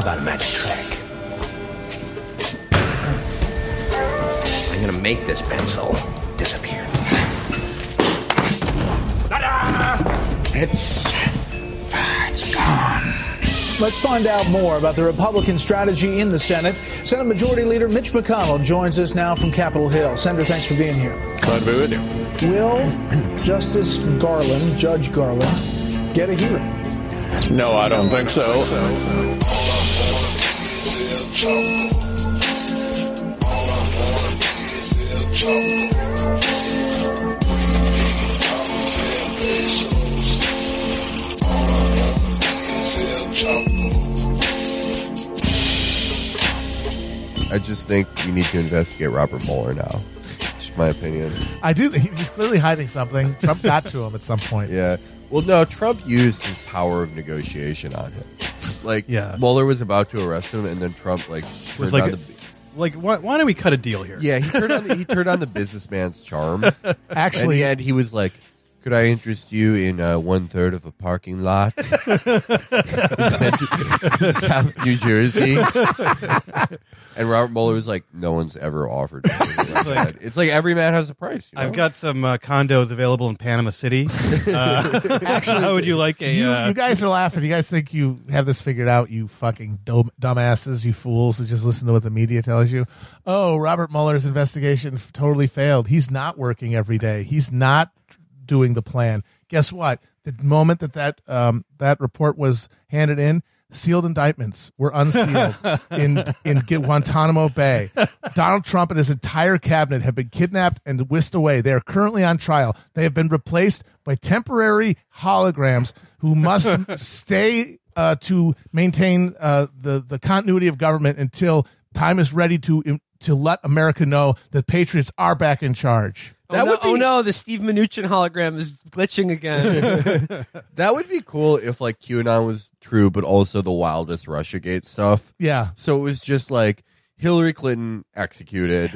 How about a magic trick? I'm gonna make this pencil disappear. Ta-da! It's gone. Let's find out more about the Republican strategy in the Senate. Senate Majority Leader Mitch McConnell joins us now from Capitol Hill. Senator, thanks for being here. Glad to be with you. Will Justice Garland, Judge Garland, get a hearing? No, I don't think so. I just think we need to investigate Robert Mueller now. Just my opinion. I do. He's clearly hiding something. Trump got to him at some point. Yeah. Well, no, Trump used his power of negotiation on him. Like, yeah. Mueller was about to arrest him, and then Trump, like, was like, why don't we cut a deal here? Yeah, he turned on the businessman's charm. Actually, and he was like, could I interest you in 1/3 of a parking lot in South New Jersey? And Robert Mueller was like, no one's ever offered me like that. It's like every man has a price. You know? I've got some condos available in Panama City. Actually, how would you like a... You guys are laughing. You guys think you have this figured out, you fucking dumbasses, you fools who just listen to what the media tells you. Oh, Robert Mueller's investigation totally failed. He's not working every day. He's not doing the plan. Guess what? The moment that report was handed in, sealed indictments were unsealed in Guantanamo Bay. Donald Trump and his entire cabinet have been kidnapped and whisked away. They are currently on trial. They have been replaced by temporary holograms who must stay to maintain the continuity of government until time is ready to let America know that patriots are back in charge. The Steve Mnuchin hologram is glitching again. That would be cool if, like, QAnon was true, but also the wildest Russiagate stuff. Yeah. So it was just, like, Hillary Clinton executed,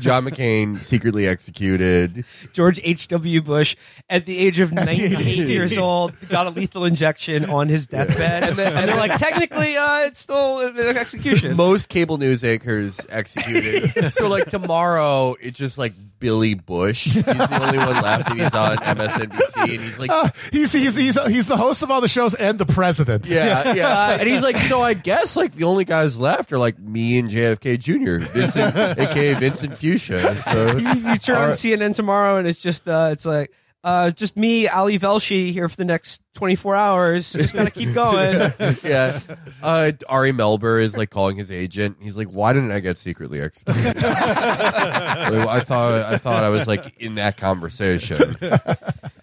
John McCain secretly executed, George H.W. Bush at the age of 98 years old got a lethal injection on his deathbed, and they're like, technically, it's still an execution. Most cable news anchors executed. Yeah. So, like, tomorrow, it's just like Billy Bush. He's the only one left, and he's on MSNBC, and he's like, he's the host of all the shows and the president. Yeah, yeah. And he's like, so I guess, like, the only guys left are like me and Jay. JFK Jr., Vincent, aka Vincent Fuchsia. So. You turn on CNN tomorrow, and it's just me, Ali Velshi, here for the next 24 hours. So just gotta keep going. Yeah. Ari Melber is like calling his agent. He's like, "Why didn't I get secretly executed? I thought I was like in that conversation."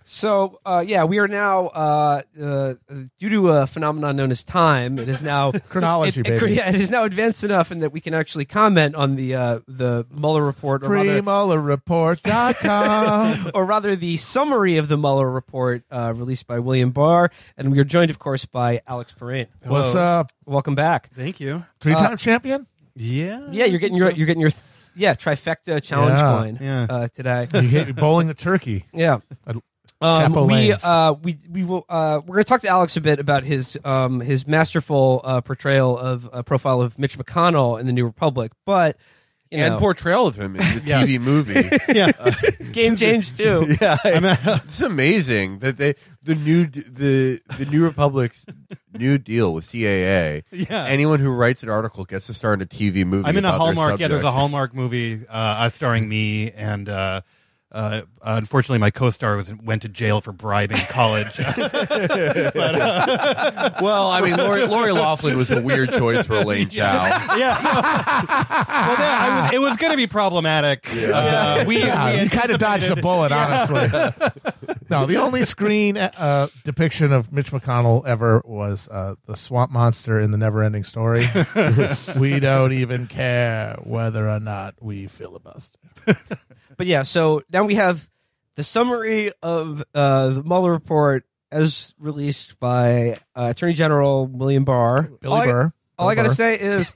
So, we are now, due to a phenomenon known as time, it is now... Chronology, baby. It is now advanced enough in that we can actually comment on the Mueller report. FreeMuellerReport.com. Or rather, the summary of the Mueller report released by William Barr. And we are joined, of course, by Alex Pareene. What's up? Welcome back. Thank you. Three-time champion? Yeah. Yeah, you're getting your... trifecta challenge coin today. You're bowling the turkey. Yeah. We're going to talk to Alex a bit about his masterful portrayal of a profile of Mitch McConnell in the New Republic, but portrayal of him in the TV movie, Game Change too. Yeah, it's amazing that the New Republic's new deal with CAA. Yeah, anyone who writes an article gets to star in a TV movie. I'm in a Hallmark. Yeah, there's a Hallmark movie starring me and. Unfortunately, my co-star went to jail for bribing college. Well, I mean, Lori Loughlin was a weird choice for Elaine Chao. Yeah. It was going to be problematic. Yeah. We kind of dodged the bullet, honestly. No, the only screen depiction of Mitch McConnell ever was the swamp monster in The NeverEnding Story. We don't even care whether or not we filibuster. But yeah, so now we have the summary of the Mueller report as released by Attorney General William Barr. All I gotta say is,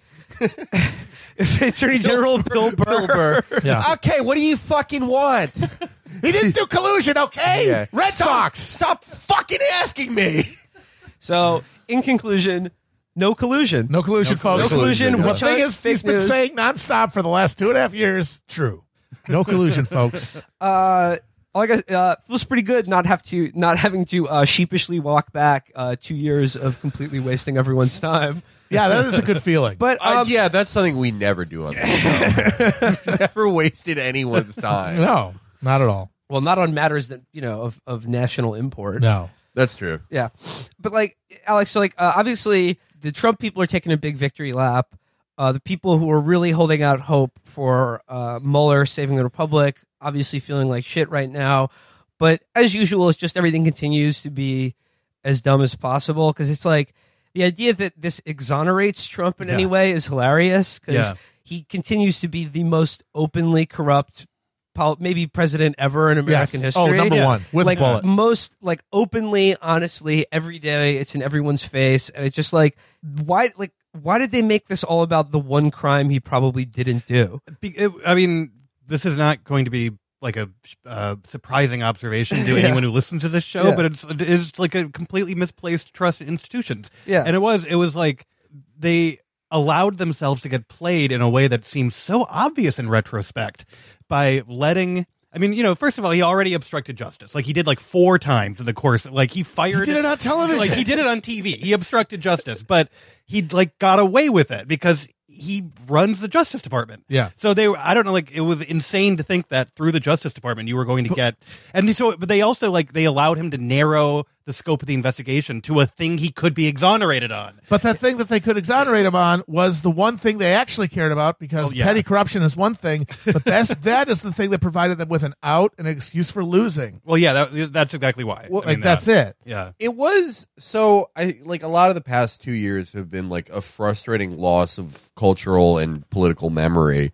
Attorney General Bill Burr. Yeah. Okay, what do you fucking want? He didn't do collusion, okay? Yeah. Red Sox, stop fucking asking me. So, in conclusion. No collusion. No collusion, folks. No collusion. The thing is, he's been saying nonstop for the last 2.5 years. True. No collusion, folks. Like feels pretty good not having to sheepishly walk back 2 years of completely wasting everyone's time. Yeah, that is a good feeling. But yeah, that's something we never do on this show. Never wasted anyone's time. No, not at all. Well, not on matters that of national import. No, that's true. Yeah, but like Alex, so obviously the Trump people are taking a big victory lap. The people who are really holding out hope for Mueller saving the Republic, obviously feeling like shit right now. But as usual, it's just everything continues to be as dumb as possible, because it's like the idea that this exonerates Trump in any way is hilarious, because he continues to be the most openly corrupt maybe president ever in American history. Oh, number one. With a bullet. Most, openly, honestly, every day, it's in everyone's face. And it's just why did they make this all about the one crime he probably didn't do? I mean, this is not going to be a surprising observation to anyone who listens to this show, but it's like a completely misplaced trust in institutions. Yeah. And it was like they allowed themselves to get played in a way that seems so obvious in retrospect by letting... I mean, first of all, he already obstructed justice. He did 4 times in the course. He did it on television. He did it on TV. He obstructed justice, but he got away with it because he runs the Justice Department. Yeah. So I don't know, it was insane to think that through the Justice Department you were going to get. And so, but they also, they allowed him to narrow the scope of the investigation to a thing he could be exonerated on. But the thing that they could exonerate him on was the one thing they actually cared about, because petty corruption is one thing, but that is the thing that provided them with an out, an excuse for losing. Well, yeah, that's exactly why. Well, that's it. Yeah. It was, so I a lot of the past 2 years have been a frustrating loss of cultural and political memory,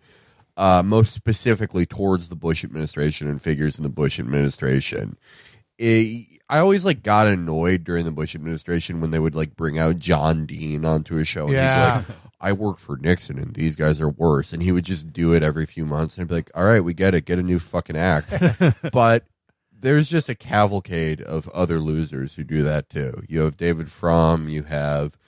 most specifically towards the Bush administration and figures in the Bush administration. I always got annoyed during the Bush administration when they would bring out John Dean onto a show. And he'd be I work for Nixon and these guys are worse. And he would just do it every few months and be all right, we get it. Get a new fucking act. But there's just a cavalcade of other losers who do that too. You have David Frum. You have,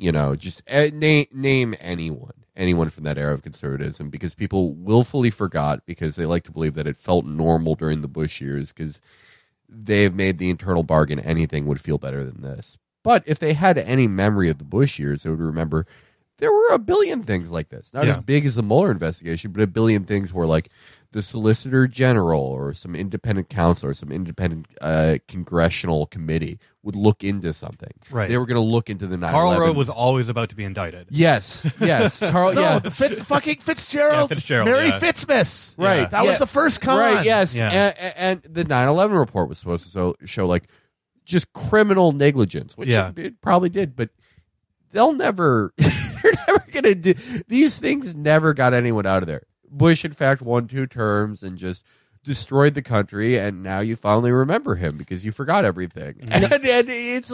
just name anyone from that era of conservatism, because people willfully forgot because they like to believe that it felt normal during the Bush years because they've made the internal bargain anything would feel better than this. But if they had any memory of the Bush years, they would remember there were 1 billion things like this. Not as big as the Mueller investigation, but 1 billion things where the Solicitor General or some independent counsel or some independent congressional committee would look into something. Right. They were going to look into the 9/11. Karl Rove was always about to be indicted. Yes. Karl. No, yeah. The fucking Fitzgerald. Yeah, Fitzgerald. Mary Fitzmas. Right. Yeah. That was the first con. Right, yes. Yeah. And the 9/11 report was supposed to show just criminal negligence, which it probably did, but they'll never... they're never going to do... These things never got anyone out of there. Bush, in fact, won 2 terms and just destroyed the country, and now you finally remember him because you forgot everything. And it's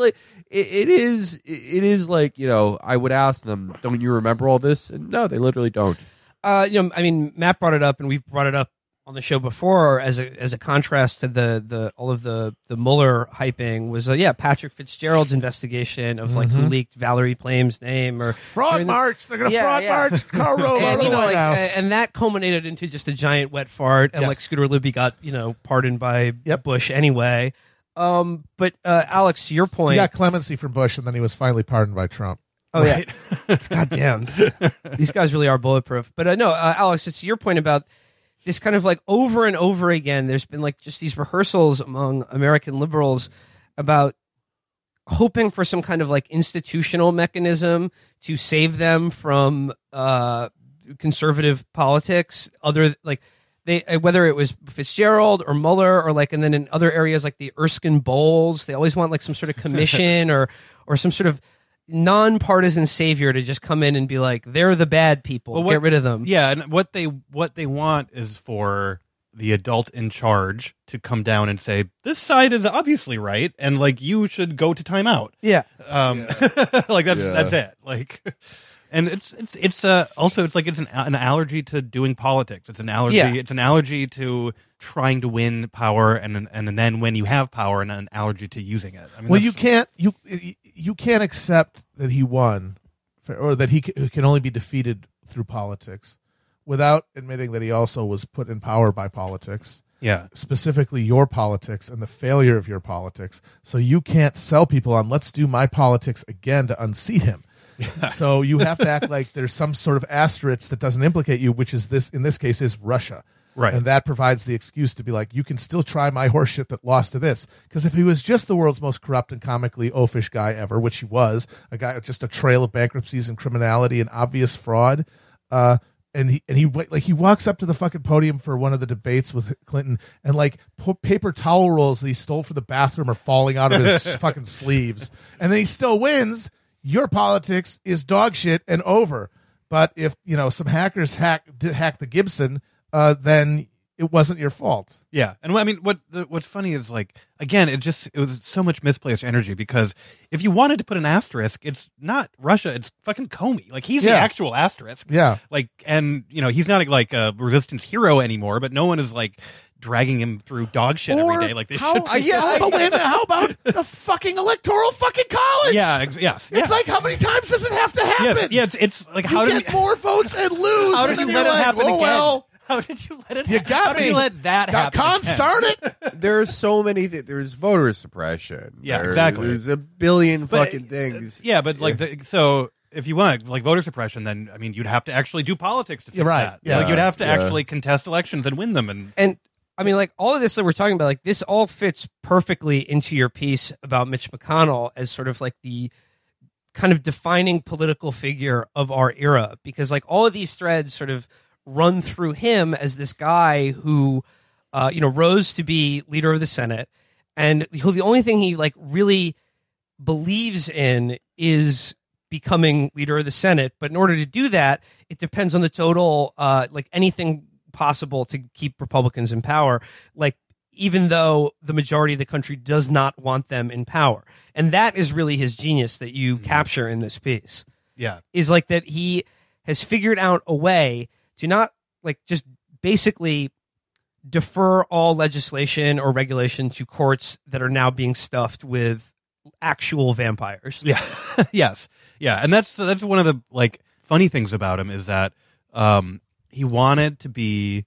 I would ask them, don't you remember all this? And no, they literally don't. Matt brought it up, and we've brought it up on the show before as a contrast to all of the Mueller hyping was Patrick Fitzgerald's investigation of who leaked Valerie Plame name or fraud march. They're gonna fraud march Karl Rove over the White House, and that culminated into just a giant wet fart. And Scooter Libby got pardoned by Bush anyway. But Alex, to your point, he got clemency from Bush, and then he was finally pardoned by Trump. Oh right? Yeah, it's goddamn. These guys really are bulletproof. But Alex, it's your point about this kind of over and over again, there's been just these rehearsals among American liberals about hoping for some kind of institutional mechanism to save them from conservative politics. Other whether it was Fitzgerald or Mueller or and then in other areas the Erskine Bowles, they always want some sort of commission or some sort of nonpartisan savior to just come in and be they're the bad people. Well, get rid of them. Yeah, and what they want is for the adult in charge to come down and say this side is obviously right, and you should go to timeout. Yeah, that's it. And it's also it's an allergy to doing politics. It's an allergy. Yeah. It's an allergy to trying to win power, and then when you have power, and an allergy to using it. I mean, well, you can't accept that he won or that he can only be defeated through politics, without admitting that he also was put in power by politics. Yeah. Specifically your politics and the failure of your politics. So you can't sell people on, let's do my politics again to unseat him. Yeah. So you have to act like there's some sort of asterisk that doesn't implicate you, which is this, in this case, is Russia. Right. And that provides the excuse to be like, you can still try my horseshit that lost to this. Because if he was just the world's most corrupt and comically oafish guy ever, which he was, a guy with just a trail of bankruptcies and criminality and obvious fraud, and he walks up to the fucking podium for one of the debates with Clinton, and like paper towel rolls that he stole from the bathroom are falling out of his fucking sleeves, and then he still wins. Your politics is dog shit and over. But if you know some hackers hack the Gibson, then it wasn't your fault. Yeah, and I mean, what's funny is, like, again, it was so much misplaced energy, because if you wanted to put an asterisk, it's not Russia, it's fucking Comey. Like, he's the actual asterisk. Yeah, like, and you know, he's not like a resistance hero anymore, but no one is like dragging him through dog shit every day like they should. How about the fucking electoral fucking college? Yeah, yes. It's like, how many times does it have to happen? Yes, yeah, it's like, how do you get more votes and lose? How did you let it happen again? Well, how did you let it happen? You got me. How did you let that happen? Concern it. There are so many things. There's voter suppression. Yeah, exactly. There's a billion fucking things. Yeah, but like, so if you want like voter suppression, then I mean, you'd have to actually do politics to fix that. Yeah. Like, you'd have to actually contest elections and win them. And I mean, like, all of this that we're talking about, like, this all fits perfectly into your piece about Mitch McConnell as sort of like the kind of defining political figure of our era, because like all of these threads sort of run through him as this guy who, you know, rose to be leader of the Senate, and who the only thing he like really believes in is becoming leader of the Senate. But in order to do that, it depends on the total, like anything possible to keep Republicans in power, like even though the majority of the country does not want them in power. And that is really his genius that you capture in this piece. Yeah, is like that he has figured out a way to not like just basically defer all legislation or regulation to courts that are now being stuffed with actual vampires. Yeah. Yes. Yeah. And that's one of the like funny things about him, is that he wanted to be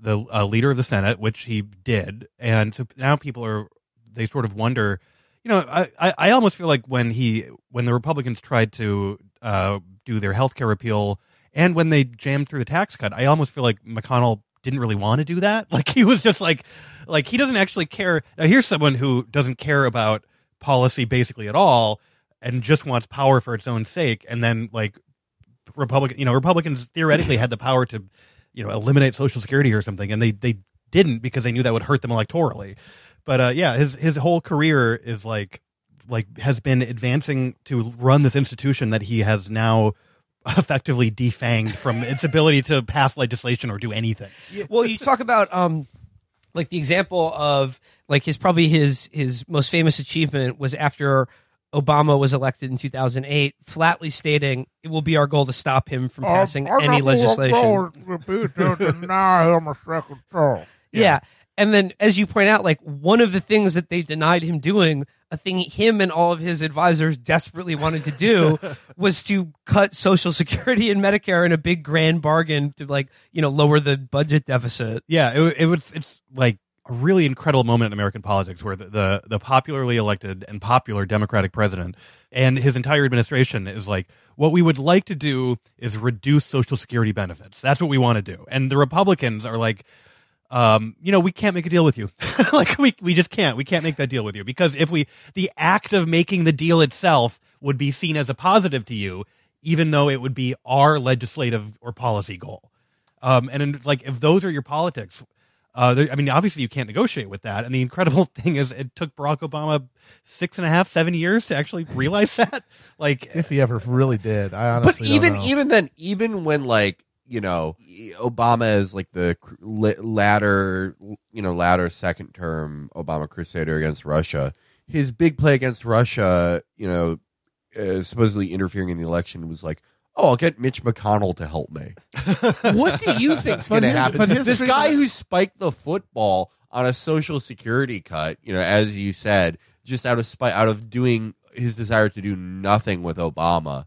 the leader of the Senate, which he did. And so now people they sort of wonder, you know, I almost feel like when the Republicans tried to do their healthcare repeal, and when they jammed through the tax cut, I almost feel like McConnell didn't really want to do that. Like, he was just like he doesn't actually care. Now, here's someone who doesn't care about policy basically at all, and just wants power for its own sake. And then like Republicans theoretically had the power to, you know, eliminate Social Security or something, and they didn't, because they knew that would hurt them electorally. But yeah, his whole career is like has been advancing to run this institution that he has now effectively defanged from its ability to pass legislation or do anything. Well, you talk about like the example of like his most famous achievement was after Obama was elected in 2008, flatly stating it will be our goal to stop him from passing any legislation. Yeah. And then, as you point out, like one of the things that they denied him doing, a thing him and all of his advisors desperately wanted to do, was to cut Social Security and Medicare in a big grand bargain to, like, you know, lower the budget deficit. Yeah, it's like a really incredible moment in American politics, where the popularly elected and popular Democratic president and his entire administration is like, what we would like to do is reduce Social Security benefits. That's what we want to do. And the Republicans are like, you know, we can't make a deal with you. Like, we just can't. We can't make that deal with you, because if the act of making the deal itself would be seen as a positive to you, even though it would be our legislative or policy goal. And in, like, if those are your politics, I mean, obviously you can't negotiate with that. And the incredible thing is, it took Barack Obama 6.5, 7 years to actually realize that. Like, if he ever really did, I honestly. But even when, like, you know, Obama is like the latter second term Obama crusader against Russia, his big play against Russia, you know, supposedly interfering in the election, was like, oh, I'll get Mitch McConnell to help me. What do you think's going to happen? But this guy who spiked the football on a Social Security cut, you know, as you said, just out of spite, out of doing his desire to do nothing with Obama,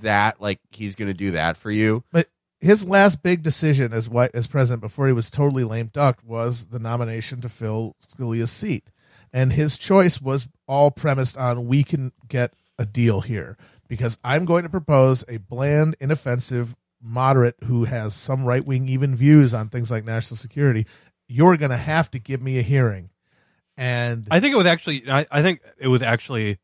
that, like he's going to do that for you. But his last big decision as president before he was totally lame ducked was the nomination to fill Scalia's seat. And his choice was all premised on, we can get a deal here because I'm going to propose a bland, inoffensive moderate who has some right wing even views on things like national security. You're going to have to give me a hearing. And I think it was actually,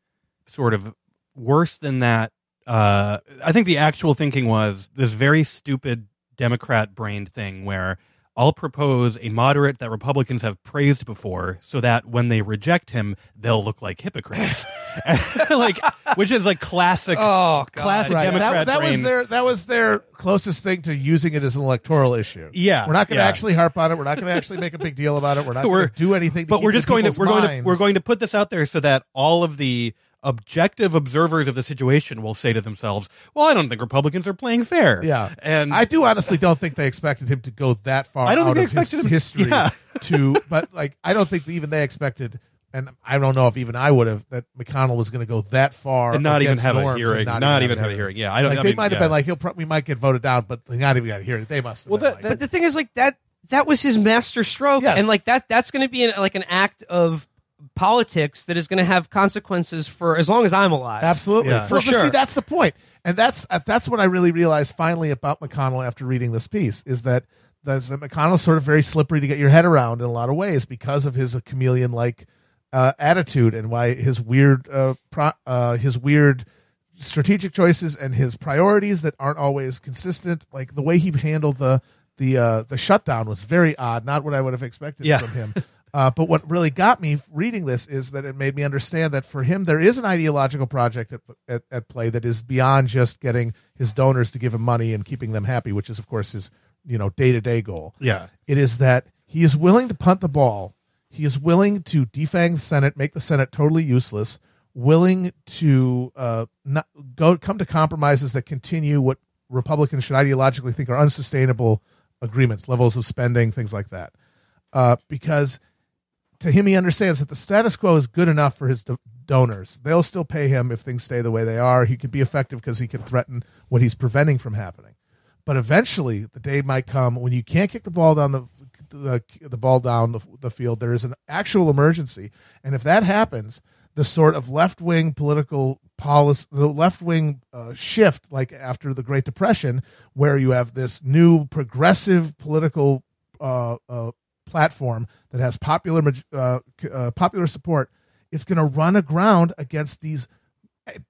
sort of worse than that. I think the actual thinking was this very stupid Democrat brained thing where I'll propose a moderate that Republicans have praised before so that when they reject him, they'll look like hypocrites. Like, which is like classic, classic right. Democrat brain. That was their closest thing to using it as an electoral issue. Yeah. We're not going to actually harp on it. We're not going to actually make a big deal about it. We're not going to do anything. But we're just going to put this out there so that all of the objective observers of the situation will say to themselves, well, I don't think Republicans are playing fair. Yeah. And I honestly don't think they expected him to go that far out of his history to, but like, I don't think even they expected, and I don't know if even I would have, that McConnell was going to go that far and not even have a hearing. Not even have a hearing. Yeah. I don't know. Like, they might have been like, we might get voted down, but not even got a hearing. They must have. Well, the thing is like that was his master stroke. Yes. And like that's going to be an act of politics that is going to have consequences for as long as I'm alive. Absolutely. Yeah. For sure. See, that's the point. And that's what I really realized finally about McConnell after reading this piece, is that McConnell's sort of very slippery to get your head around in a lot of ways because of his chameleon-like attitude and why his weird strategic choices and his priorities that aren't always consistent. Like the way he handled the shutdown was very odd, not what I would have expected from him. But what really got me reading this is that it made me understand that for him, there is an ideological project at play that is beyond just getting his donors to give him money and keeping them happy, which is, of course, his day-to-day goal. Yeah. It is that he is willing to punt the ball. He is willing to defang the Senate, make the Senate totally useless, willing to come to compromises that continue what Republicans should ideologically think are unsustainable agreements, levels of spending, things like that. Because to him, he understands that the status quo is good enough for his donors. They'll still pay him if things stay the way they are. He could be effective because he can threaten what he's preventing from happening. But eventually, the day might come when you can't kick the ball down the field. There is an actual emergency, and if that happens, the sort of left-wing political policy, the left-wing shift, like after the Great Depression, where you have this new progressive political platform that has popular support, it's going to run aground against these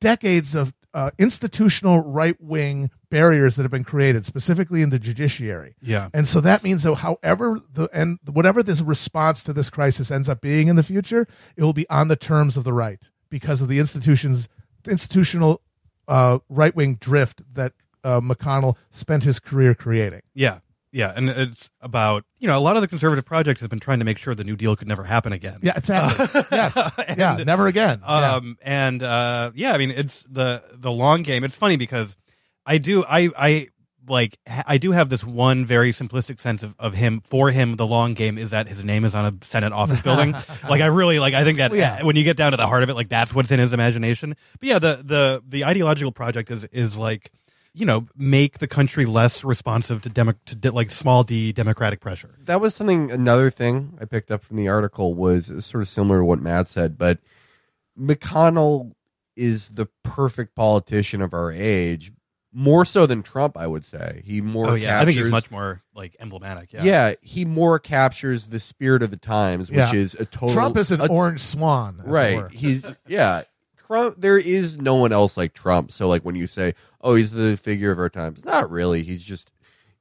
decades of institutional right-wing barriers that have been created, specifically in the judiciary. Yeah. And so that means that whatever this response to this crisis ends up being in the future, it will be on the terms of the right because of the institutional right-wing drift that McConnell spent his career creating. Yeah. Yeah, and it's about, a lot of the conservative project has been trying to make sure the New Deal could never happen again. Yeah, exactly. Yes. Yeah, never again. It's the long game. It's funny because I do have this one very simplistic sense of him. For him, the long game is that his name is on a Senate office building. When you get down to the heart of it, like that's what's in his imagination. But yeah, the ideological project is like, make the country less responsive to small d democratic pressure. That was another thing I picked up from the article was sort of similar to what Matt said, but McConnell is the perfect politician of our age, more so than Trump, I would say. I think he's much more like emblematic. Yeah. Yeah. He more captures the spirit of the times, which is a total. Trump is an orange swan. Right. There is no one else like Trump. So like when you say, oh, he's the figure of our times, not really. He's just,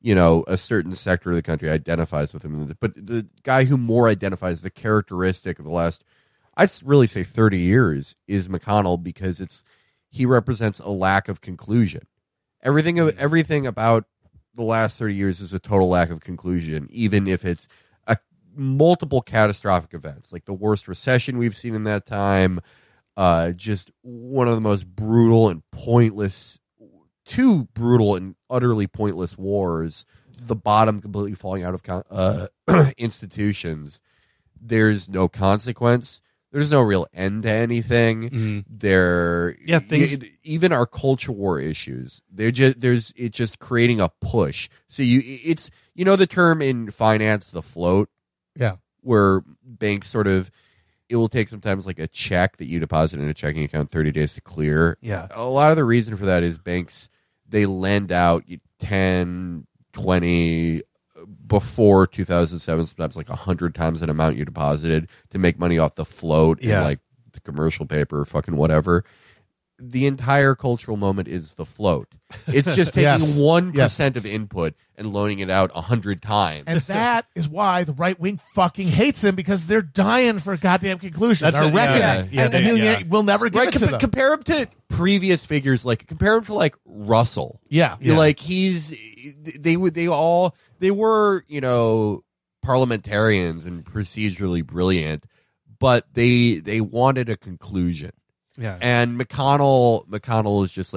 a certain sector of the country identifies with him. But the guy who more identifies the characteristic of the last, I'd really say 30 years is McConnell because he represents a lack of conclusion. Everything about the last 30 years is a total lack of conclusion, even if it's multiple catastrophic events, like the worst recession we've seen in that time. Just one of the most brutal and pointless, two brutal and utterly pointless wars, the bottom completely falling out of institutions. There's no consequence. there's no real end to anything. Mm. Even our culture war issues, it's just creating a push. So the term in finance, the float. Yeah. Where banks it will take sometimes like a check that you deposit in a checking account 30 days to clear. Yeah. A lot of the reason for that is banks, they lend out 10, 20, before 2007, sometimes like 100 times an amount you deposited to make money off the float and like the commercial paper, fucking whatever. The entire cultural moment is the float. It's just taking 1% of input and loaning it out 100 times. And that is why the right wing fucking hates him, because they're dying for a goddamn conclusion. That's we'll never get to them. Compare him to previous figures, compare him to Russell. Yeah. They were parliamentarians and procedurally brilliant, but they wanted a conclusion. Yeah. And McConnell is just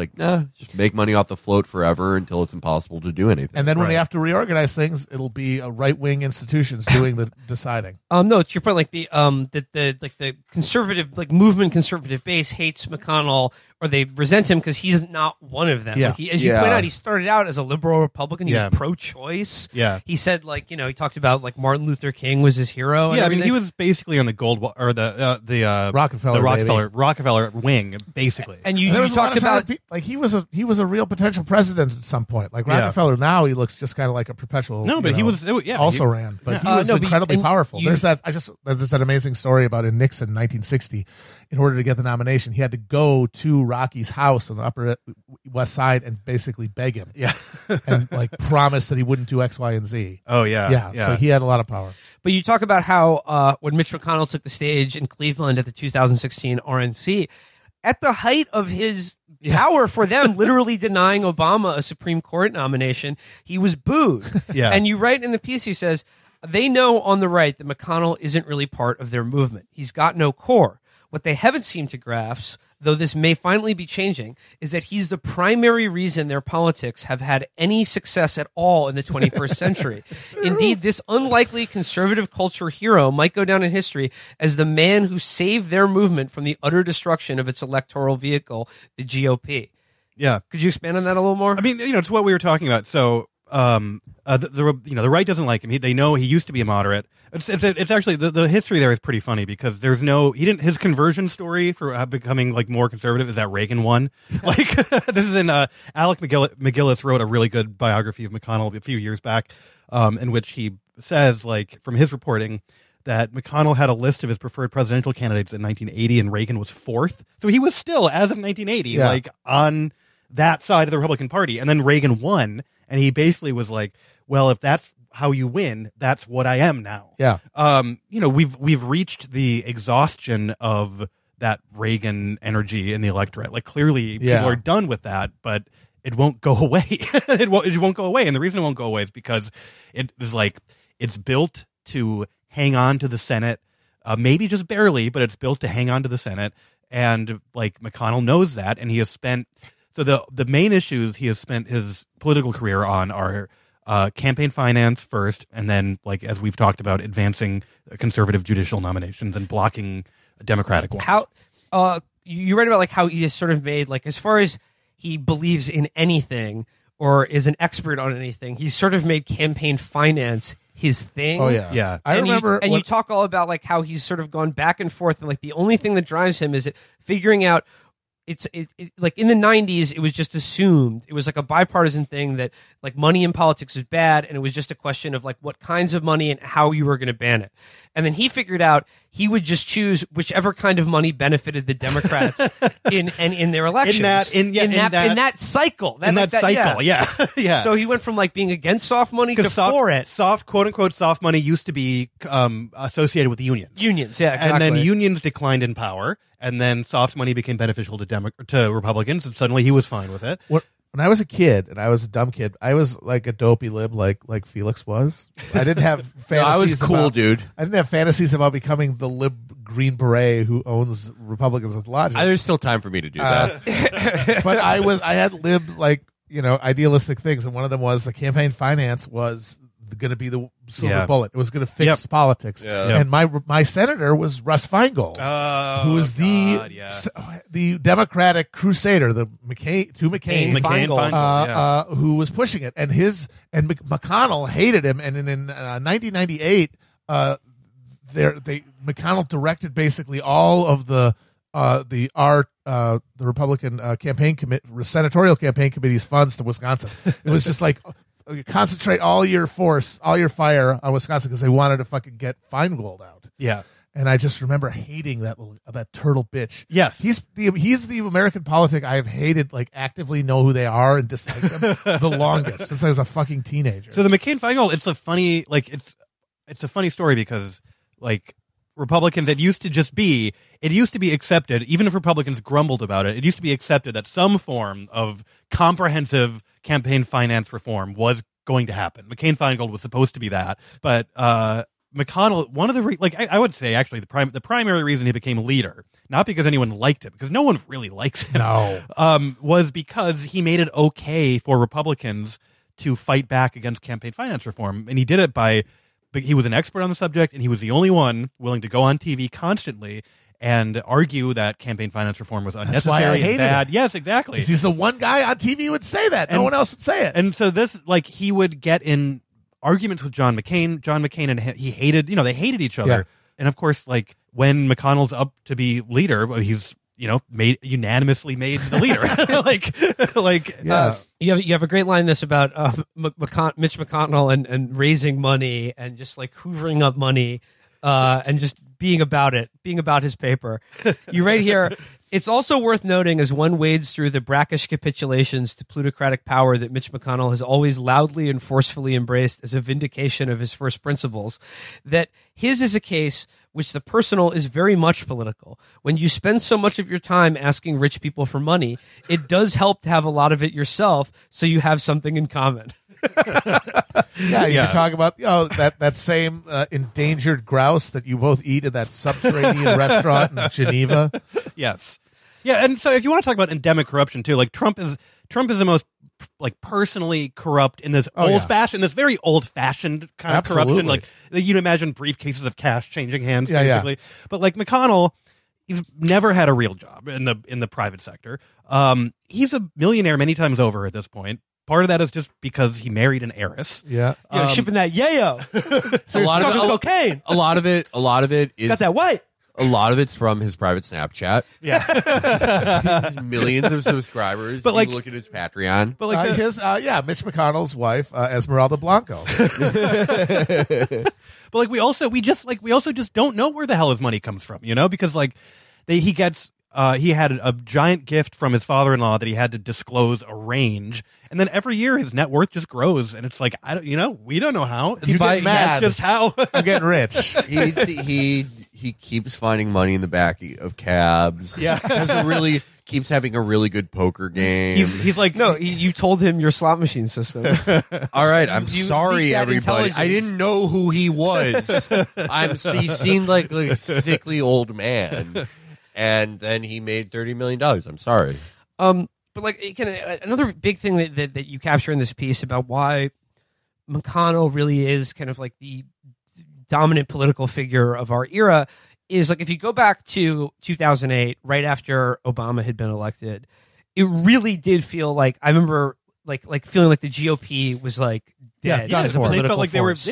just make money off the float forever until it's impossible to do anything. And then when they have to reorganize things, it'll be a right-wing institutions doing the deciding. No, it's your point. The conservative movement conservative base hates McConnell, or they resent him because he's not one of them. Yeah. As you point out, he started out as a liberal Republican. He was pro-choice. Yeah. He said he talked about Martin Luther King was his hero. And he was basically on the Rockefeller wing, basically. And you talked about he was a real potential president at some point. Rockefeller now, he looks just kind of like a perpetual. No, but he also ran. But he was incredibly powerful. There's that amazing story about in Nixon 1960. In order to get the nomination, he had to go to Rocky's house on the Upper West Side and basically beg him. Yeah. And promise that he wouldn't do X, Y, and Z. Oh, yeah. Yeah. So he had a lot of power. But you talk about how when Mitch McConnell took the stage in Cleveland at the 2016 RNC, at the height of his power for them, literally denying Obama a Supreme Court nomination, he was booed. Yeah. And you write in the piece, he says, they know on the right that McConnell isn't really part of their movement. He's got no core. What they haven't seemed to grasp, though this may finally be changing, is that he's the primary reason their politics have had any success at all in the 21st century. Indeed, this unlikely conservative culture hero might go down in history as the man who saved their movement from the utter destruction of its electoral vehicle, the GOP. Yeah. Could you expand on that a little more? I mean, it's what we were talking about. So... the right doesn't like him. They know he used to be a moderate. It's actually the history there is pretty funny because there's his conversion story for becoming more conservative is that Reagan won. This is in Alec McGillis wrote a really good biography of McConnell a few years back, in which he says from his reporting that McConnell had a list of his preferred presidential candidates in 1980 and Reagan was fourth. So he was still, as of 1980, on that side of the Republican Party, and then Reagan won. And he basically was like, well, if that's how you win, that's what I am now. Yeah. We've reached the exhaustion of that Reagan energy in the electorate. Clearly people are done with that, but it won't go away. It won't go away. And the reason it won't go away is because it is it's built to hang on to the Senate, maybe just barely, but it's built to hang on to the Senate. And McConnell knows that. And he has spent... So the main issues he has spent his political career on are campaign finance first, and then, as we've talked about, advancing conservative judicial nominations and blocking Democratic ones. How you write about how he has sort of made as far as he believes in anything or is an expert on anything, he's sort of made campaign finance his thing. Oh yeah, yeah. And I remember. You talk all about how he's sort of gone back and forth, and the only thing that drives him is figuring out. It's in the 90s, it was just assumed. It was a bipartisan thing that money in politics is bad, and it was just a question of what kinds of money and how you were going to ban it. And then he figured out he would just choose whichever kind of money benefited the Democrats in their elections. In that cycle. Yeah. So he went from being against soft money to for it. Soft, quote unquote, soft money used to be associated with the unions. Yeah, exactly. And then unions declined in power. And then soft money became beneficial to Republicans, and suddenly he was fine with it. When I was a kid, and I was a dumb kid, I was a dopey lib, like Felix was. I didn't have fantasies. No, I was cool, dude. I didn't have fantasies about becoming the lib Green Beret who owns Republicans with logic. There's still time for me to do that. But I had lib idealistic things, and one of them was the campaign finance was going to be the silver bullet. It was going to fix politics. And my senator was Russ Feingold, who was the Democratic crusader, the McCain, Feingold. Who was pushing it. And McConnell hated him. And in 1998, McConnell directed basically all of the Republican senatorial campaign committee's funds to Wisconsin. It was just like, concentrate all your force, all your fire on Wisconsin, because they wanted to fucking get Feingold out. Yeah. And I just remember hating that turtle bitch. Yes. He's the American politic I have hated, like, actively know who they are and dislike them the longest, since I was a fucking teenager. So the McCain-Feingold, it's a funny story, because, like, Republicans, it used to be accepted, even if Republicans grumbled about it, it used to be accepted that some form of comprehensive campaign finance reform was going to happen. McCain-Feingold was supposed to be that, but McConnell, one of the I would say actually the primary reason he became leader, not because anyone liked him, because no one really likes him, was because he made it okay for Republicans to fight back against campaign finance reform, and he did it by. But he was an expert on the subject, and he was the only one willing to go on TV constantly and argue that campaign finance reform was unnecessary and bad. It. Yes, exactly. He's the one guy on TV who would say that. No one else would say it. And so this, like, he would get in arguments with John McCain. John McCain and he hated, they hated each other. Yeah. And of course, like, when McConnell's up to be leader, he's, unanimously made the leader. You have a great line this about Mitch McConnell and raising money and just like hoovering up money and just being about his paper. You right here. It's also worth noting, as one wades through the brackish capitulations to plutocratic power that Mitch McConnell has always loudly and forcefully embraced as a vindication of his first principles, that his is a case which the personal is very much political. When you spend so much of your time asking rich people for money, it does help to have a lot of it yourself, so you have something in common. Can talk about that same endangered grouse that you both eat at that subterranean restaurant in Geneva. Yes. Yeah, and so if you want to talk about endemic corruption too, like Trump is the most like personally corrupt in this very old fashioned kind of corruption. Like you'd imagine briefcases of cash changing hands basically. Yeah. But like McConnell, he's never had a real job in the private sector. He's a millionaire many times over at this point. Part of that is just because he married an heiress. Yeah. Shipping that yayo. Cocaine. A lot of it is got that white. A lot of it's from his private Snapchat. Yeah. His millions of subscribers. But like, you look at his Patreon. But like Mitch McConnell's wife, Esmeralda Blanco. But like we also just don't know where the hell his money comes from, because like he had a giant gift from his father-in-law that he had to disclose a range, and then every year his net worth just grows, and it's like we don't know how. That's just how I'm getting rich. He keeps finding money in the back of cabs. Yeah, keeps having a really good poker game. He's like, no, you told him your slot machine system. All right, I'm sorry, everybody. I didn't know who he was. He seemed like a sickly old man. And then he made $30 million. I'm sorry. But like another big thing that you capture in this piece about why McConnell really is kind of like the dominant political figure of our era is, like, if you go back to 2008, right after Obama had been elected, it really did feel like, I remember like feeling like the GOP was like dead. Yeah, as a political force.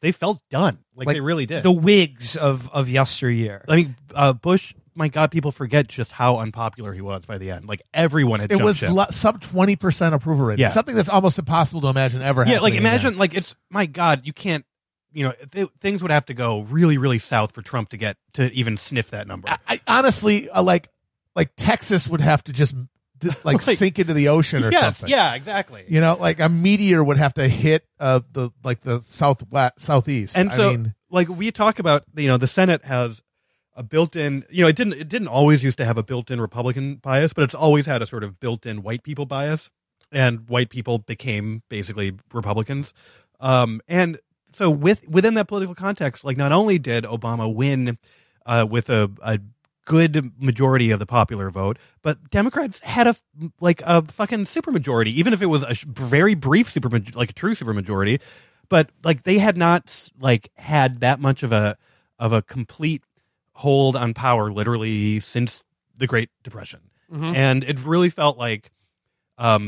They felt done. Like they really did. The Whigs of yesteryear. I mean, Bush. My God, people forget just how unpopular he was by the end. Like, everyone had sub 20% approval rate. Yeah. Something that's almost impossible to imagine ever happening. Yeah, like, imagine, again. Like, it's, my God, you can't, things would have to go really, really south for Trump to get, to even sniff that number. I honestly, like Texas would have to just, like, sink into the ocean or something. Yeah, exactly. Like, a meteor would have to hit the southeast. And so, we talk about, the Senate has a built-in, it didn't always used to have a built-in Republican bias, but it's always had a sort of built-in white people bias, and white people became basically Republicans. And so within that political context, like, not only did Obama win with a good majority of the popular vote, but Democrats had a fucking supermajority, even if it was a very brief supermajority, like a true supermajority. But like they had not like had that much of a complete hold on power literally since the Great Depression. Mm-hmm. And it really felt like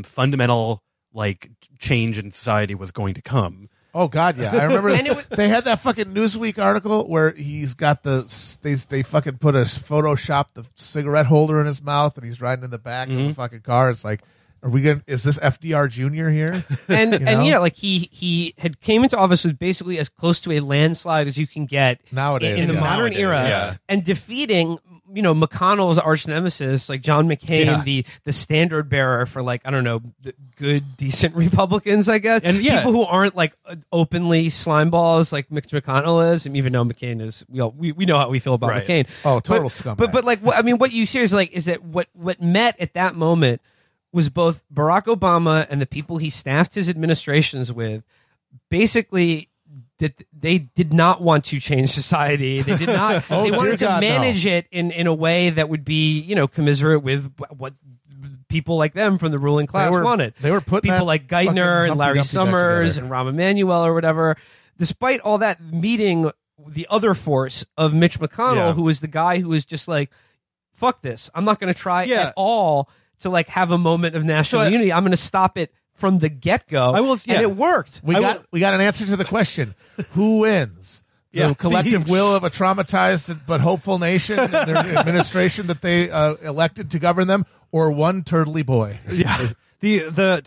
fundamental like change in society was going to come. Oh God, yeah, I remember. They had that fucking Newsweek article where he's got they fucking put a Photoshop the cigarette holder in his mouth and he's riding in the back of the fucking car. It's like, is this FDR Jr. here? And like he had came into office with basically as close to a landslide as you can get nowadays in the modern era, and defeating McConnell's arch nemesis, like John McCain, the standard bearer for like, I don't know, good, decent Republicans, I guess. And people who aren't like openly slimeballs like Mitch McConnell is, and even though McCain is, we know how we feel about McCain. Oh, total scumbag. But like, I mean, what you hear is like, is that what met at that moment was both Barack Obama and the people he staffed his administrations with basically that they did not want to change society. They did not. They wanted to manage it in a way that would be, commiserate with what people like them from the ruling class wanted. They were putting people like Geithner and Larry Summers and Rahm Emanuel or whatever. Despite all that, meeting the other force of Mitch McConnell, who was the guy who was just like, "Fuck this! I'm not going to try at all to like have a moment of national unity. I'm going to stop it." From the get-go, and it worked. We got an answer to the question, who wins? The collective will of a traumatized but hopeful nation, and their administration that they elected to govern them, or one turtly boy? Yeah.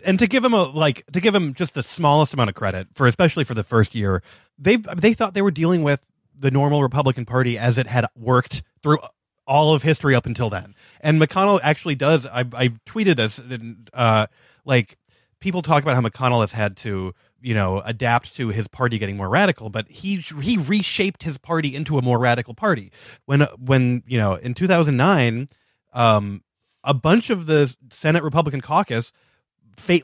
And to give him just the smallest amount of credit, for especially for the first year, they thought they were dealing with the normal Republican Party as it had worked through all of history up until then. And McConnell actually does. I tweeted this and people talk about how McConnell has had to, adapt to his party getting more radical, but he reshaped his party into a more radical party. When in 2009, a bunch of the Senate Republican caucus,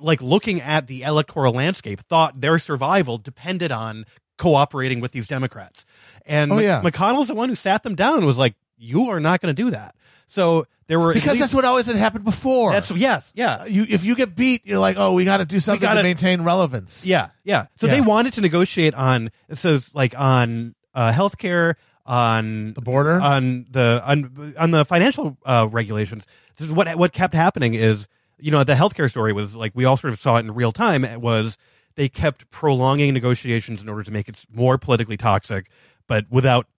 looking at the electoral landscape, thought their survival depended on cooperating with these Democrats. And McConnell's the one who sat them down and was like, "You are not going to do that." So there were, because that's what always had happened before. If you get beat, you're like, "Oh, we got to do something to maintain relevance." They wanted to negotiate on healthcare, on the border, on the financial regulations. This is what kept happening is, the healthcare story was like, we all sort of saw it in real time. It was they kept prolonging negotiations in order to make it more politically toxic, but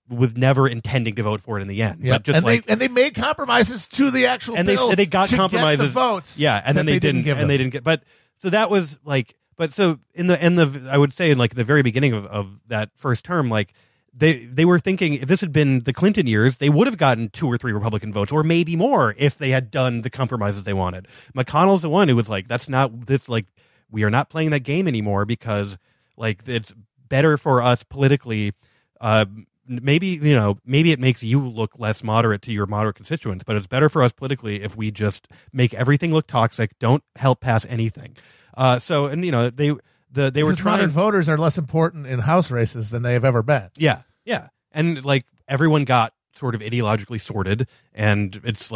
with never intending to vote for it in the end. Yep. But they made compromises to the actual bill. They got to compromises, get the votes. Yeah, and then they didn't give them. But so that was like, but so in the I would say in like the very beginning of that first term, like they were thinking if this had been the Clinton years, they would have gotten 2 or 3 Republican votes or maybe more if they had done the compromises they wanted. McConnell's the one who was like, "That's not this. Like, we are not playing that game anymore because like it's better for us politically." Maybe it makes you look less moderate to your moderate constituents, but it's better for us politically if we just make everything look toxic, don't help pass anything. They were trying. Modern voters are less important in House races than they have ever been. Yeah, yeah, and like everyone got sort of ideologically sorted, and it's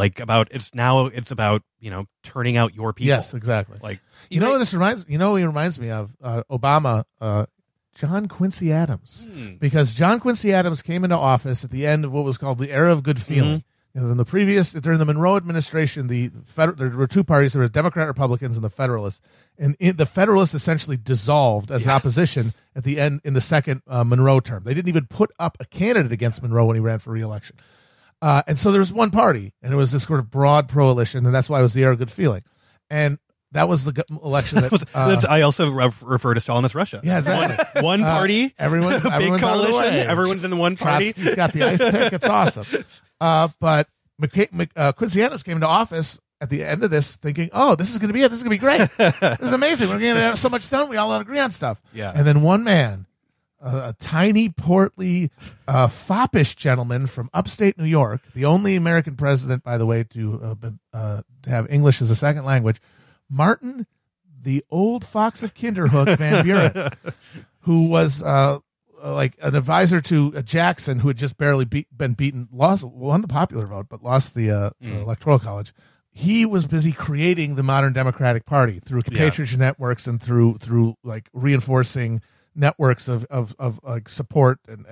now about turning out your people. Yes, exactly. Like he reminds me of Obama. John Quincy Adams, because John Quincy Adams came into office at the end of what was called the era of good feeling. Mm-hmm. In the previous, during the Monroe administration, there were two parties: there were Democrat Republicans and the Federalists. And the Federalists essentially dissolved as an opposition at the end in the second Monroe term. They didn't even put up a candidate against Monroe when he ran for re-election. And so there was one party, and it was this sort of broad coalition, and that's why it was the era of good feeling. And that was the election that... I also refer to Stalinist Russia. Yeah, exactly. One party, everyone's big coalition, everyone's in the one party. Trotsky's got the ice pick. It's awesome. But Quincy Adams came into office at the end of this thinking, "Oh, this is going to be it. This is going to be great. This is amazing. We're going to have so much done. We all agree on stuff." Yeah. And then one man, a tiny, portly, foppish gentleman from upstate New York, the only American president, by the way, to have English as a second language, Martin, the old fox of Kinderhook Van Buren, who was like an advisor to Jackson, who had just barely been beaten, won the popular vote, but lost the Electoral College. He was busy creating the modern Democratic Party through patronage networks and through like reinforcing networks of like support and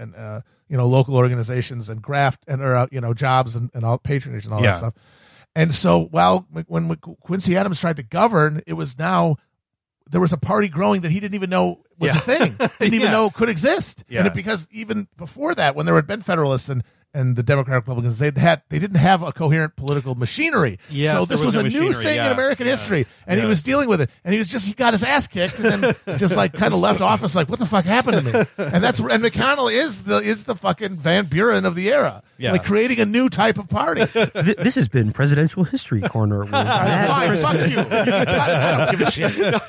you know, local organizations and graft and you know, jobs and all patronage and all that stuff. And so when Quincy Adams tried to govern, it was now there was a party growing that he didn't even know was a thing, didn't even know could exist. Yeah. And it, because even before that, when there had been Federalists and the Democratic Republicans, they didn't have a coherent political machinery. Yes, so this was a new thing in American history, and he was dealing with it. And he got his ass kicked, and then just like kind of left office, like, what the fuck happened to me? And McConnell is the fucking Van Buren of the era, like creating a new type of party. This has been Presidential History Corner. Fine, fuck you. I don't give a shit.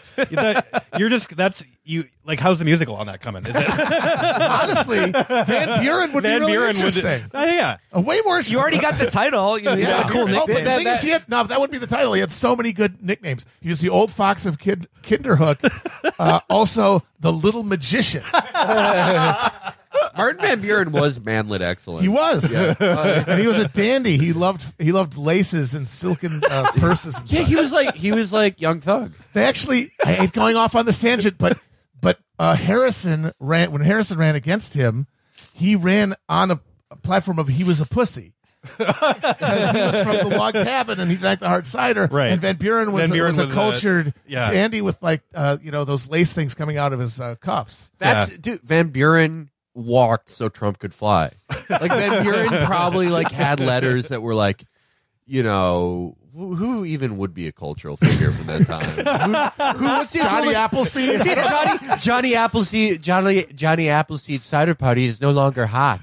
How's the musical on that coming? Is it? Honestly, Van Buren would be really interesting. Way more. You already got the title. You know, got a cool nickname. But the thing is, that would be the title. He had so many good nicknames. He was the Old Fox of Kinderhook, also the Little Magician. Martin Van Buren was manlet excellent. He was, and he was a dandy. He loved laces and silken purses. And stuff. he was like Young Thug. They actually, I hate going off on this tangent, but when Harrison ran against him, he ran on a platform of he was a pussy. Because he was from the log cabin and he drank the hard cider, right? And Van Buren was a cultured dandy with like those lace things coming out of his cuffs. That's dude. Van Buren walked so Trump could fly. Like Van Buren probably like had letters that were like, you know, who even would be a cultural figure from that time? Johnny Appleseed? Johnny Appleseed cider party is no longer hot.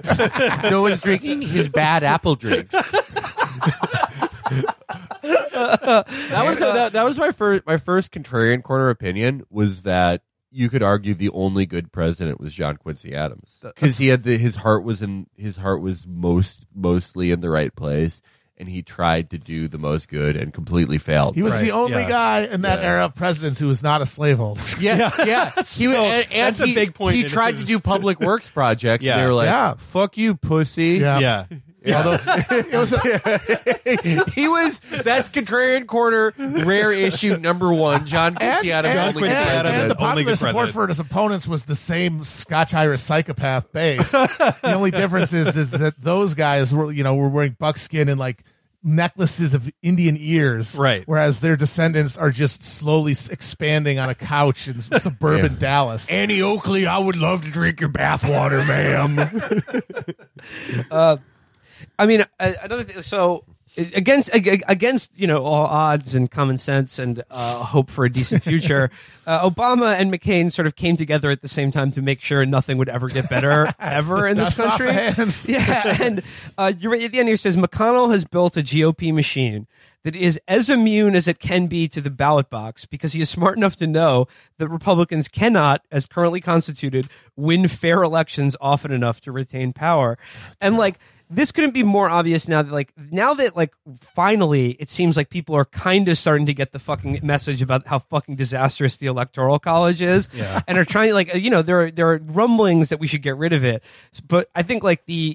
No one's drinking his bad apple drinks. That was my first contrarian corner opinion, was that you could argue the only good president was John Quincy Adams, because he had his heart was mostly in the right place, and he tried to do the most good and completely failed. He was the only guy in that era of presidents who was not a slaveholder. He was, and that's a big point. He tried to do public works projects. And they were like, "Fuck you, pussy." Although it was he was, that's contrarian corner rare issue number one. John Quincy Adams. And the popular support for his opponents was the same Scotch-Irish psychopath base. The only difference is that those guys were wearing buckskin and like necklaces of Indian ears, right? Whereas their descendants are just slowly expanding on a couch in suburban Dallas. Annie Oakley, I would love to drink your bathwater, ma'am. I mean, another thing. So, against all odds and common sense and hope for a decent future, Obama and McCain sort of came together at the same time to make sure nothing would ever get better ever in this country. And you're at the end here. Says McConnell has built a GOP machine that is as immune as it can be to the ballot box, because he is smart enough to know that Republicans cannot, as currently constituted, win fair elections often enough to retain power. And like, this couldn't be more obvious now that finally it seems like people are kind of starting to get the fucking message about how fucking disastrous the Electoral College is, and are trying to, like, you know, there are rumblings that we should get rid of it. But I think like the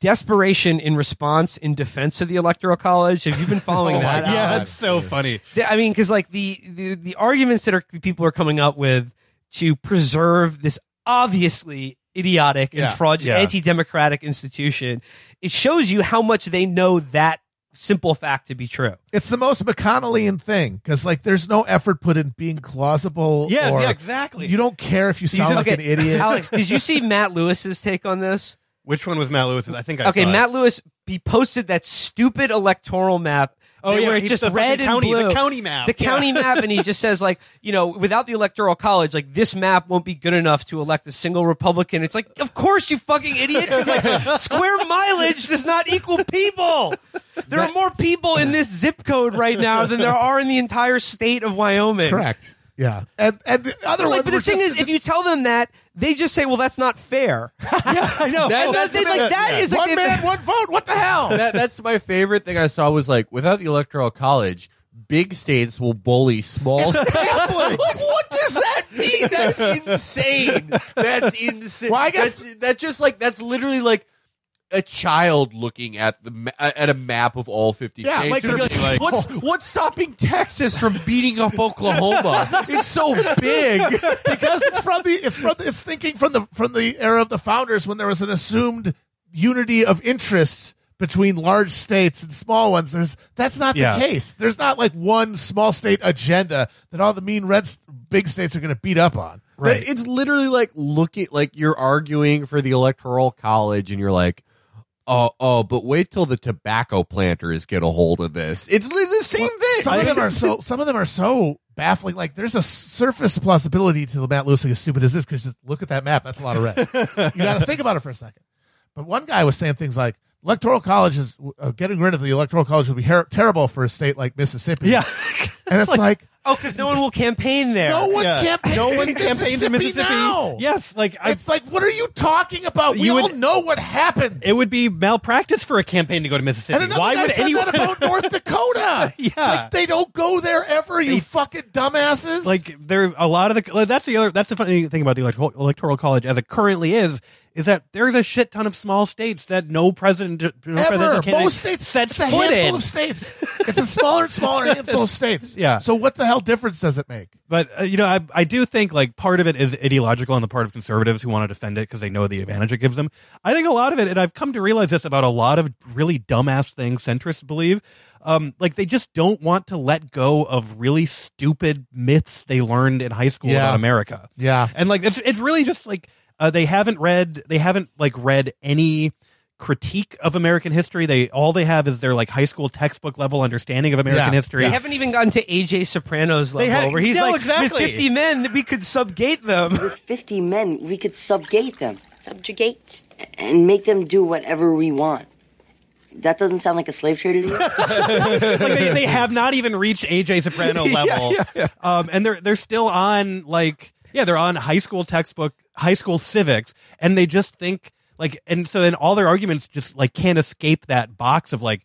desperation in response in defense of the Electoral College, have you been following that? Yeah, that's so funny. I mean, because like the arguments that people are coming up with to preserve this obviously idiotic and fraudulent, anti-democratic institution, it shows you how much they know that simple fact to be true. It's the most McConnellian thing, because like there's no effort put in being plausible. Exactly. You don't care if you sound like an idiot. Alex, did you see Matt Lewis's take on this? Which one was Matt Lewis's? I think I saw Matt Lewis, he posted that stupid electoral map. Where it's just red and blue. The county map. The county map, and he just says, like, you know, without the Electoral College, like, this map won't be good enough to elect a single Republican. It's like, of course, you fucking idiot. It's like, square mileage does not equal people. There are more people in this zip code right now than there are in the entire state of Wyoming. Correct. Yeah, and the other one. Like, but the thing is, if you tell them that, they just say, "Well, that's not fair." I know. That is one man, one vote. What the hell? That's my favorite thing I saw was like, without the Electoral College, big states will bully small states. Like, what does that mean? That's insane. Well, I guess that's literally like, a child looking at the at a map of all 50 states. Yeah, like, what's stopping Texas from beating up Oklahoma? It's so big because it's thinking from the era of the founders when there was an assumed unity of interest between large states and small ones. That's not the case. There's not like one small state agenda that all the mean red big states are going to beat up on. Right. It's literally like looking like you're arguing for the Electoral College and you're like, oh, but wait till the tobacco planters get a hold of this. It's the same thing. Some of them are so baffling. Like there's a surface plausibility to the Matt Lewis thing as stupid as this because just look at that map. That's a lot of red. You got to think about it for a second. But one guy was saying things like, getting rid of the Electoral College would be terrible for a state like Mississippi. Yeah. And it's like because no one will campaign there. No one campaigns in Mississippi now. Yes, what are you talking about? We all know what happened. It would be malpractice for a campaign to go to Mississippi. And why would anyone said that about North Dakota? Yeah, they don't go there ever. You fucking dumbasses. That's the funny thing about the Electoral College as it currently is that there's a shit ton of small states that no president can. Most states sets foot in. It's a handful of states. It's a smaller and smaller handful of states. Yeah. So what the hell difference does it make? But I do think like part of it is ideological on the part of conservatives who want to defend it because they know the advantage it gives them. I think a lot of it, and I've come to realize this about a lot of really dumbass things centrists believe. They just don't want to let go of really stupid myths they learned in high school about America. Yeah. And it's really just like. They haven't read any critique of American history. They have is their like high school textbook level understanding of American history. They haven't even gotten to AJ Soprano's level where he's exactly. With 50 men we could subgate them. With 50 men we could subgate them. Subjugate and make them do whatever we want. That doesn't sound like a slave trader to you? They have not even reached AJ Soprano level. And they're still on they're on high school civics, and they just think and all their arguments just can't escape that box of I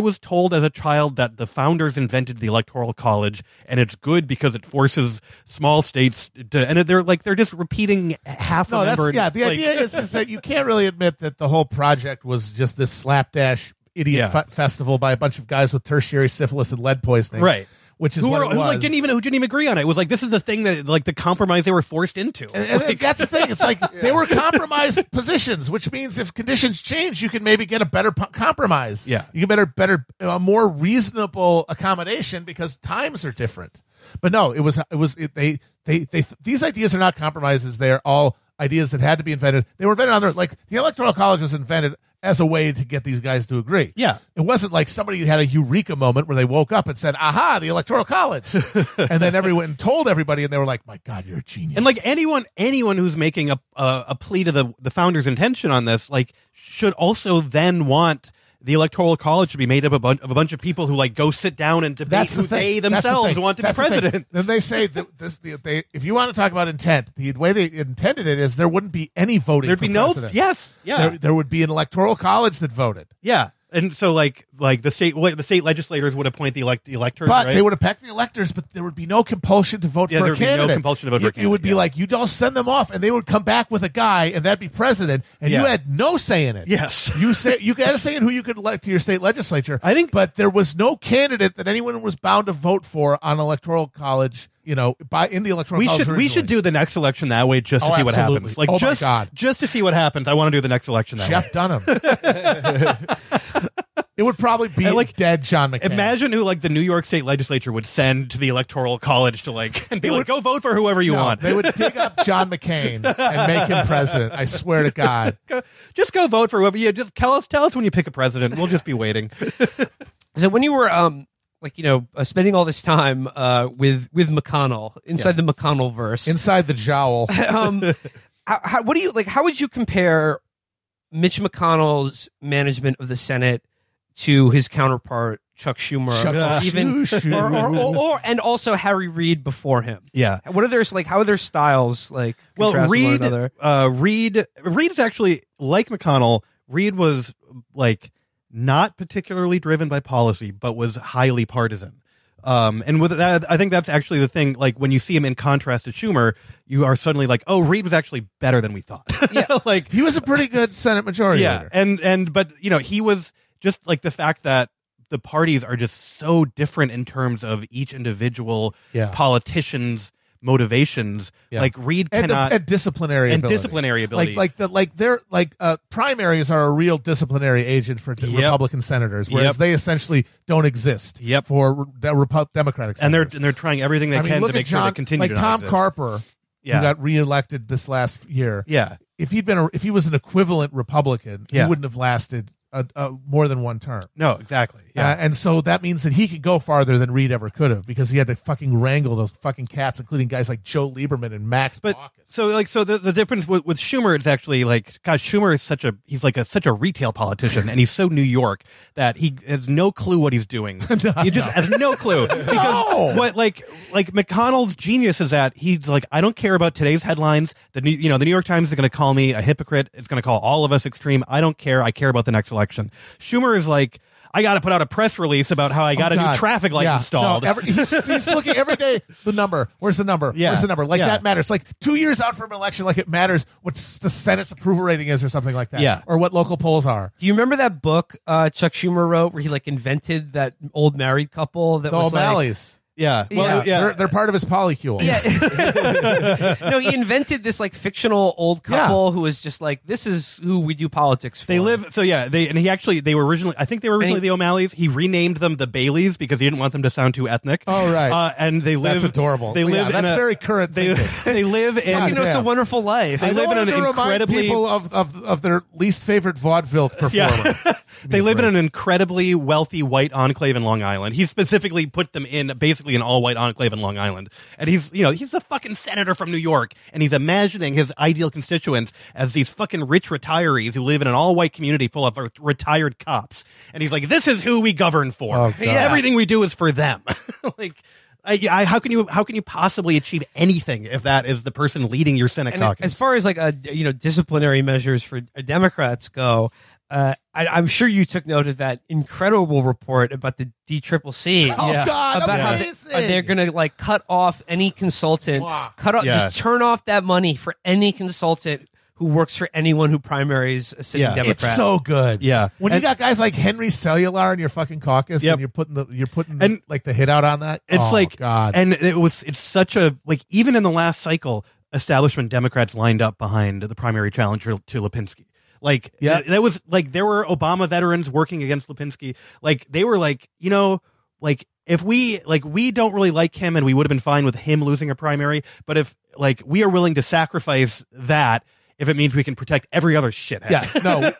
was told as a child that the founders invented the Electoral College and it's good because it forces small states to, and they're just repeating half. No, that's, yeah. The idea is that you can't really admit that the whole project was just this slapdash idiot festival by a bunch of guys with tertiary syphilis and lead poisoning, right? Which is who didn't even agree on it. It was this is the thing that the compromise they were forced into. And that's the thing. It's they were compromised positions, which means if conditions change, you can maybe get a better compromise. Yeah, you can a more reasonable accommodation because times are different. But no, these ideas are not compromises. They are all ideas that had to be invented. They were invented on the Electoral College was invented as a way to get these guys to agree. Yeah. It wasn't like somebody had a eureka moment where they woke up and said, aha, the Electoral College. And then everyone told everybody and they were like, my God, you're a genius. And anyone who's making a plea to the founder's intention on this, should also then want the Electoral College to be made up of a bunch of people who go sit down and debate they themselves want to be president. Then they say that if you want to talk about intent, the way they intended it is there wouldn't be any voting. There'd be no president. Yes, yeah. There would be an Electoral College that voted. Yeah, and so the state legislators would appoint the electors, but they would appoint the electors, but there would be no compulsion to vote for a candidate. There would be no compulsion to vote for a candidate. It would be you don't send them off, and they would come back with a guy, and that'd be president, and you had no say in it. Yes, you had a say in who you could elect to your state legislature. I think, but there was no candidate that anyone was bound to vote for on Electoral College. We should do the next election that way just to see what happens. Just to see what happens. I want to do the next election that way. Jeff Dunham. It would probably be dead John McCain. Imagine who the New York State Legislature would send to the Electoral College to and be go vote for whoever you want. They would dig up John McCain and make him president. I swear to God. Just go vote for whoever. Just tell us when you pick a president. We'll just be waiting. So when you were spending all this time with McConnell inside the McConnell verse, inside the jowl. How would you compare Mitch McConnell's management of the Senate to his counterpart Chuck Schumer, and also Harry Reid before him? Yeah, what are their how are their styles like? Well, Reid is actually like McConnell. Reid was not particularly driven by policy, but was highly partisan. And with that, I think that's actually the thing. Like, when you see him in contrast to Schumer, you are suddenly like, oh, Reid was actually better than we thought. Yeah. Like, he was a pretty good Senate majority leader. But, you know, he was just like the fact that the parties are just so different in terms of each individual politician's motivations. Like, Reid cannot, and disciplinary and ability. Primaries are a real disciplinary agent for Republican senators, whereas they essentially don't exist for Democratic senators. And they're trying everything they can to make sure they continue. Like, to Tom Carper, who got reelected this last year. If he'd been if he was an equivalent Republican, he wouldn't have lasted more than one term. No, exactly. And so that means that he could go farther than Reid ever could have, because he had to fucking wrangle those fucking cats, including guys like Joe Lieberman and Max Baucus. So, like, so the difference with Schumer is actually like, gosh, Schumer is such a retail politician, and he's so New York that he has no clue what he's doing. Has no clue, because what like McConnell's genius is that he's like, I don't care about today's headlines. The New York Times is going to call me a hypocrite. It's going to call all of us extreme. I don't care. I care about the next election. Schumer is like, I got to put out a press release about how I got a new traffic light installed. No, he's looking every day. The number. Where's the number? Yeah. Where's the number? Like, that matters. Like, 2 years out from an election, like, it matters what the Senate's approval rating is or something like that. Yeah. Or what local polls are. Do you remember that book Chuck Schumer wrote where he, like, invented that old married couple that was O'Malley's? Like, They're part of his polycule. No, he invented this like fictional old couple who was just like, this is who we do politics for. They live they were originally the O'Malleys. He renamed them the Baileys because he didn't want them to sound too ethnic. Oh, right. And they live. That's adorable. They live. That's very current. They live in. It's a wonderful life. They live in an incredibly people of their least favorite vaudeville performer. They live in an incredibly wealthy white enclave in Long Island. He specifically put them in basically an all-white enclave in Long Island. And he's the fucking senator from New York, and he's imagining his ideal constituents as these fucking rich retirees who live in an all-white community full of retired cops. And he's like, this is who we govern for. Oh, everything we do is for them. Like, how can you possibly achieve anything if that is the person leading your Senate caucus? As far as like disciplinary measures for Democrats go, I'm sure you took note of that incredible report about the DCCC. Oh, God, about how they're going to like cut off any consultant, just turn off that money for any consultant who works for anyone who primaries a sitting Democrat. It's so good. Yeah. When you got guys like Henry Cellular in your fucking caucus and you're putting the hit out on that. It's God. And it's such a, like, even in the last cycle, establishment Democrats lined up behind the primary challenger to Lipinski. Like, that was like, there were Obama veterans working against Lipinski. Like, they were like, you know, like, if we, like, we don't really like him, and we would have been fine with him losing a primary, but if, like, we are willing to sacrifice that if it means we can protect every other shithead. Yeah, no,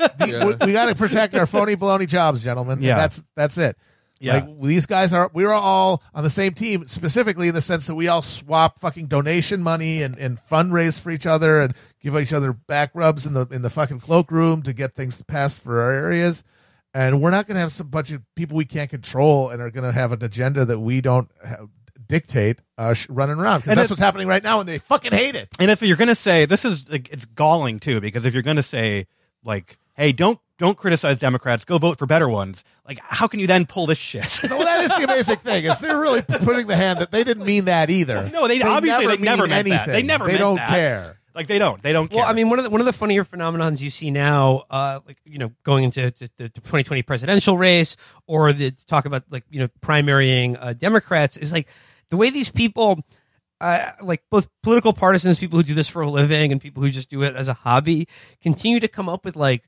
we got to protect our phony baloney jobs, gentlemen. Yeah, that's it. Yeah, like, these guys we're all on the same team, specifically in the sense that we all swap fucking donation money and fundraise for each other and give each other back rubs in the fucking cloakroom to get things passed for our areas. And we're not going to have some bunch of people we can't control and are going to have an agenda that we don't dictate running around, because that's what's happening right now, and they fucking hate it. And if you're going to say this is, like, it's galling too, because if you're going to say, like, hey, don't criticize Democrats, go vote for better ones, like, how can you then pull this shit? So that is the amazing thing, is they're really putting the hand that they didn't mean that either. No, they obviously never meant anything. They don't care. Like, they don't care. Well, I mean, one of the funnier phenomenons you see now, like, you know, going into the 2020 presidential race, or the talk about, like, you know, primarying Democrats, is like the way these people, like, both political partisans, people who do this for a living, and people who just do it as a hobby, continue to come up with, like,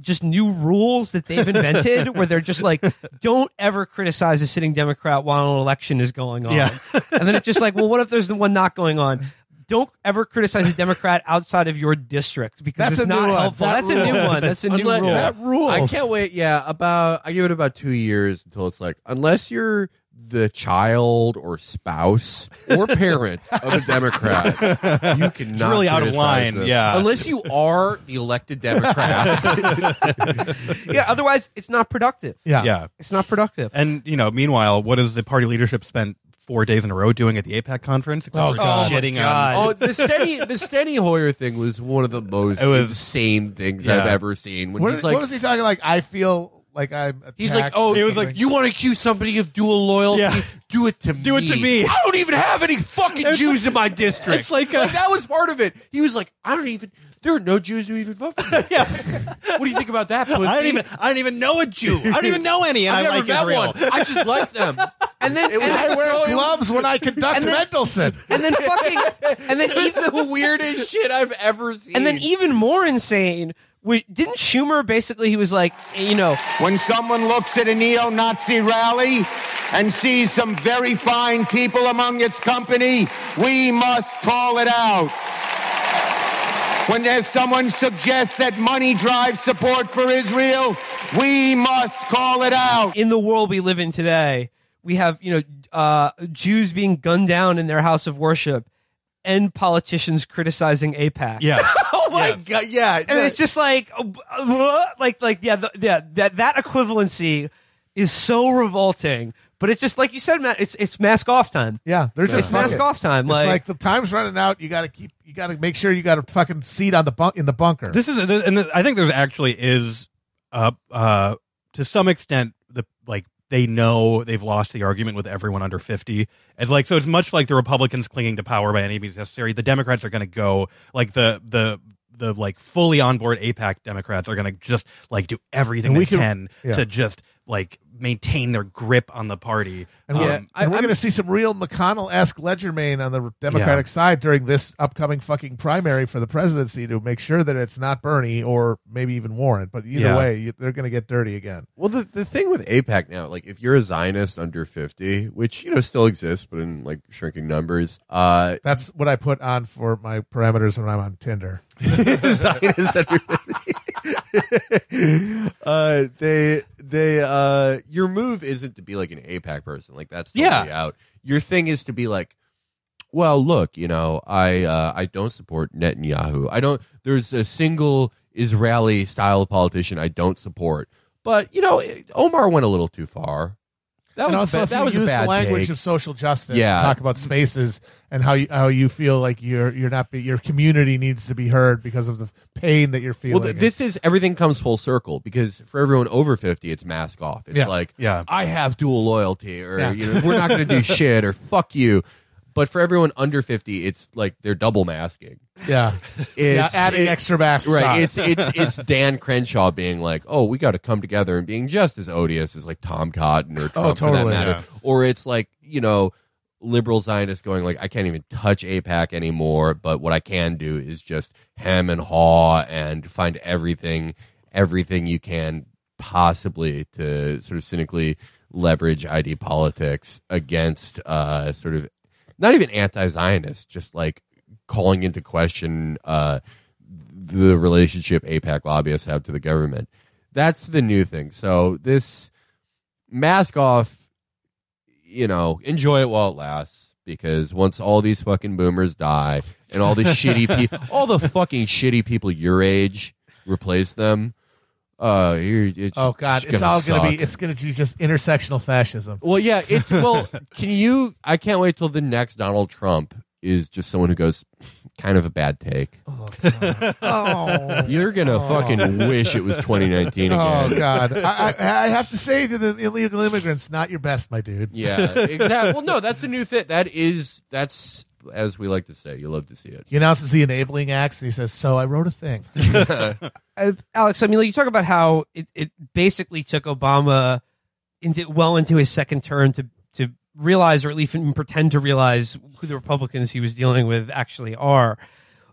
just new rules that they've invented where they're just like, don't ever criticize a sitting Democrat while an election is going on. Yeah. And then it's just like, well, what if there's the one not going on? Don't ever criticize a Democrat outside of your district, because that's helpful. That's a new rule. That rules. I can't wait. Yeah. I give it about 2 years until it's like, unless you're the child or spouse or parent of a Democrat, you cannot criticize. It's really out of line, them. Yeah. Unless you are the elected Democrat. Yeah, otherwise it's not productive. Yeah. It's not productive. And, you know, meanwhile, what has the party leadership spent 4 days in a row doing at the AIPAC conference? The Steny Hoyer thing was one of the most insane things I've ever seen. What was he talking like? I feel... like I'm attacked. He's like, oh, it was like, you want to accuse somebody of dual loyalty? Yeah. Do it to me. Do it to me. I don't even have any fucking Jews in my district. It's like that was part of it. He was like, I don't even. There are no Jews who even vote for me. Yeah. What do you think about that, pussy? I don't even know a Jew. I don't even know any. I've never met one. I just like them. And then I wear gloves when I conduct Mendelsohn. And then even the weirdest shit I've ever seen. And then even more insane. Didn't Schumer basically, he was like, you know, when someone looks at a neo-Nazi rally and sees some very fine people among its company, we must call it out. When there's someone suggests that money drives support for Israel, we must call it out. In the world we live in today, we have, Jews being gunned down in their house of worship and politicians criticizing AIPAC. Yeah. Oh my God! Yeah, and it's just that equivalency is so revolting. But it's just like you said, Matt. It's mask off time. Yeah, it's mask off time. It's like the time's running out. You got to make sure you got a fucking seat on in the bunker. This is, I think there actually is, to some extent, they know they've lost the argument with everyone under 50. And so it's much like the Republicans clinging to power by any means necessary. The Democrats are going to go the fully on board AIPAC Democrats are going to just do everything they can to just maintain their grip on the party. And we're going to see some real McConnell-esque legerdemain on the Democratic side during this upcoming fucking primary for the presidency to make sure that it's not Bernie or maybe even Warren. But either way, they're going to get dirty again. Well, the thing with AIPAC now, if you're a Zionist under 50, which, still exists, but in shrinking numbers. That's what I put on for my parameters when I'm on Tinder. Zionist under 50. Your move isn't to be an AIPAC person. That's totally out. Your thing is to be well, look, I don't support Netanyahu. There's a single Israeli style politician I don't support. But, Omar went a little too far. That was a bad language take. Of social justice. Yeah. Talk about spaces and how you feel your community needs to be heard because of the pain that you're feeling. Well, this is everything comes full circle because for everyone over 50, it's mask off. It's I have dual loyalty or we're not going to do shit or fuck you. But for everyone under 50, it's they're double masking. Yeah, adding extra masks. Right. It's Dan Crenshaw being oh, we got to come together and being just as odious as Tom Cotton or Trump for that matter. Yeah. Or it's liberal Zionists going I can't even touch AIPAC anymore. But what I can do is just hem and haw and find everything you can possibly to sort of cynically leverage ID politics against sort of. Not even anti-Zionist, just calling into question the relationship AIPAC lobbyists have to the government. That's the new thing. So this mask off, enjoy it while it lasts, because once all these fucking boomers die and all the fucking shitty people your age replace them. It's all going to be. It's going to be just intersectional fascism. Well, yeah. It's I can't wait till the next Donald Trump is just someone who goes kind of a bad take. Oh, God. You're gonna fucking wish it was 2019 again. Oh God, I have to say to the illegal immigrants, not your best, my dude. Yeah, exactly. Well, no, that's the new thing. That's. As we like to say, you love to see it. He announces the enabling acts, and he says, so I wrote a thing. Alex, you talk about how it basically took Obama into his second term to realize, or at least pretend to realize, who the Republicans he was dealing with actually are.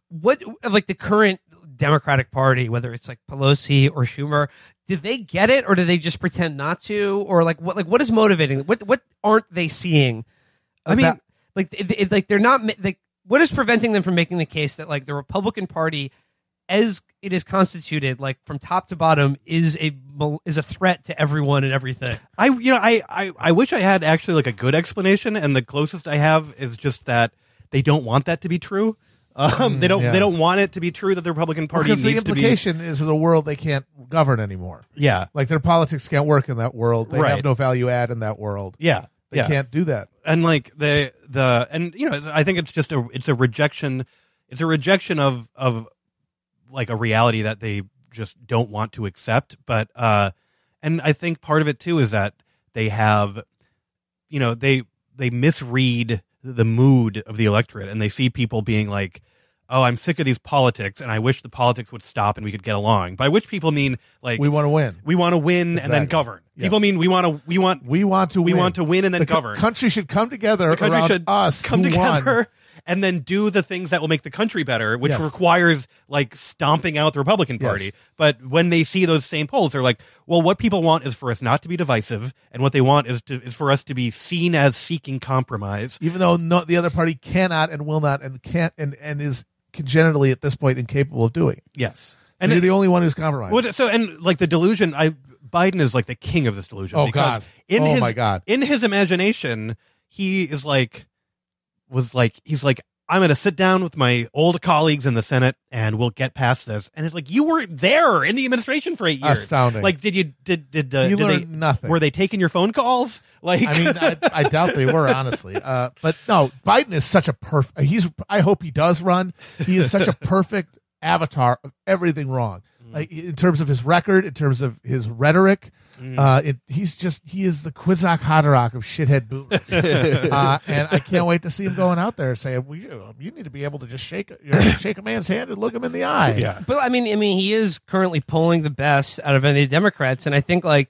What, the current Democratic Party, whether it's Pelosi or Schumer, did they get it, or do they just pretend not to? Or what is motivating? What aren't they seeing? They're not. What is preventing them from making the case that the Republican Party, as it is constituted, from top to bottom, is a threat to everyone and everything? I wish I had actually a good explanation, and the closest I have is just that they don't want that to be true. They don't want it to be true that the Republican Party needs to be... Because the implication is the world they can't govern anymore. Yeah, their politics can't work in that world. They have no value add in that world. Yeah. They can't do that, and I think it's just a rejection of a reality that they just don't want to accept. But And I think part of it, too, is that they have, you know, they misread the mood of the electorate, and they see people being like, oh, I'm sick of these politics, and I wish the politics would stop and we could get along. By which people mean, like, we want to win. We want to win exactly. And then govern. Yes. People mean we want to win and then govern. The country should come together. The country should us come together won. And then do the things that will make the country better, which yes. requires like stomping out the Republican Party. Yes. But when they see those same polls, they're like, well, what people want is for us not to be divisive, and what they want is for us to be seen as seeking compromise, even though the other party cannot and will not and can't and is congenitally at this point incapable of doing. Yes. So and you're the only one who's compromised. What, so and like the delusion, Biden is like the king of this delusion. Oh God! In his imagination, he is like. I'm going to sit down with my old colleagues in the Senate and we'll get past this. And it's like, you were there in the administration for 8 years. Astounding. Like, did they learn nothing? Were they taking your phone calls? Like, I mean, I doubt they were, honestly. But no, Biden is such a perfect, I hope he does run. He is such a perfect avatar of everything wrong. Like, in terms of his record, in terms of his rhetoric, he is the Quizzock Hodorock of shithead boomers. And I can't wait to see him going out there saying, well, you need to be able to just shake a man's hand and look him in the eye. Yeah. But I mean, he is currently polling the best out of any Democrats, and I think like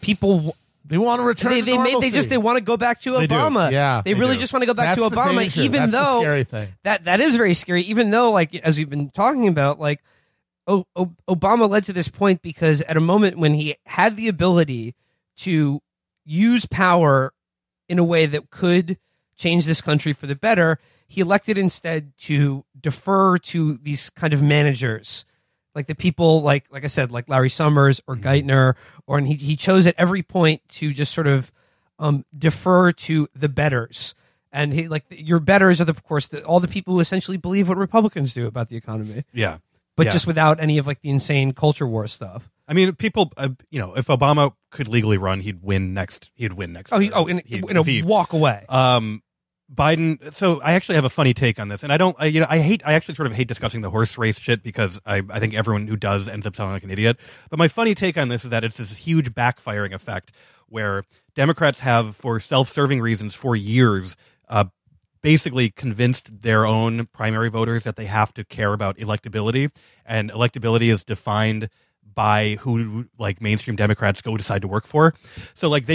people. They want to return. They want to go back to Obama. Yeah, they really just want to go back to Obama, danger. Even That's though the scary thing. That is very scary. Even though, like as we've been talking about, like. Obama led to this point because at a moment when he had the ability to use power in a way that could change this country for the better, he elected instead to defer to these kind of managers, like the people like I said, like Larry Summers or Geithner, and he chose at every point to just sort of defer to the betters. And he like your betters are of course all the people who essentially believe what Republicans do about the economy. Yeah. But yeah. Just without any of like the insane culture war stuff. I mean, people, if Obama could legally run, he'd win next. Walk away. Biden. So I actually have a funny take on this, and I actually sort of hate discussing the horse race shit because I think everyone who does ends up sounding like an idiot. But my funny take on this is that it's this huge backfiring effect where Democrats have, for self-serving reasons, for years, basically convinced their own primary voters that they have to care about electability, and electability is defined by who like mainstream Democrats go decide to work for. So like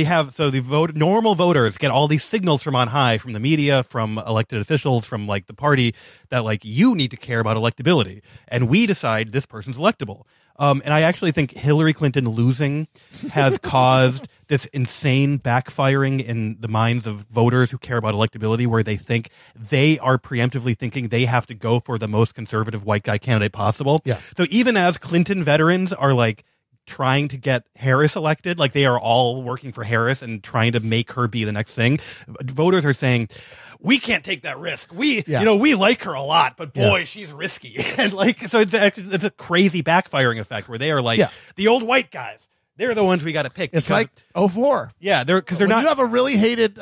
normal voters get all these signals from on high, from the media, from elected officials, from like the party that like you need to care about electability, and we decide this person's electable. And I actually think Hillary Clinton losing has caused this insane backfiring in the minds of voters who care about electability, where they think they are preemptively thinking they have to go for the most conservative white guy candidate possible. Yeah. So even as Clinton veterans are like trying to get Harris elected, like they are all working for Harris and trying to make her be the next thing, voters are saying, we can't take that risk. We like her a lot, but boy, she's risky. And like, so it's a crazy backfiring effect where they are like, the old white guys, they're the ones we got to pick. It's like 2004. Yeah, because you have a really hated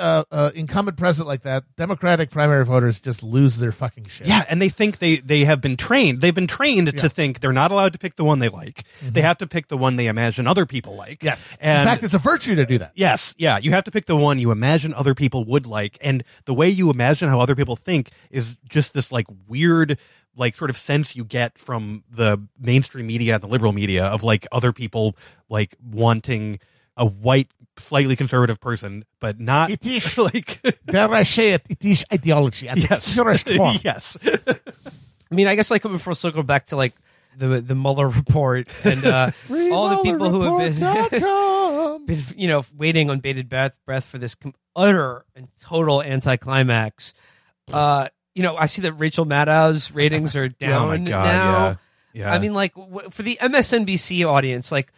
incumbent president like that, Democratic primary voters just lose their fucking shit. Yeah, and they think they have been trained. They've been trained to think they're not allowed to pick the one they like. Mm-hmm. They have to pick the one they imagine other people like. Yes. And in fact, it's a virtue to do that. Yes. Yeah. You have to pick the one you imagine other people would like. And the way you imagine how other people think is just this like weird like sort of sense you get from the mainstream media and the liberal media of like other people like wanting a white, slightly conservative person, but not it is, like dare I say it, it is ideology. Yes. Yes. I mean, I guess like coming full circle back to like the Mueller report and all the people who have been waiting on bated breath for this utter and total anticlimax. I see that Rachel Maddow's ratings are down now. Yeah. I mean, like, for the MSNBC audience, like,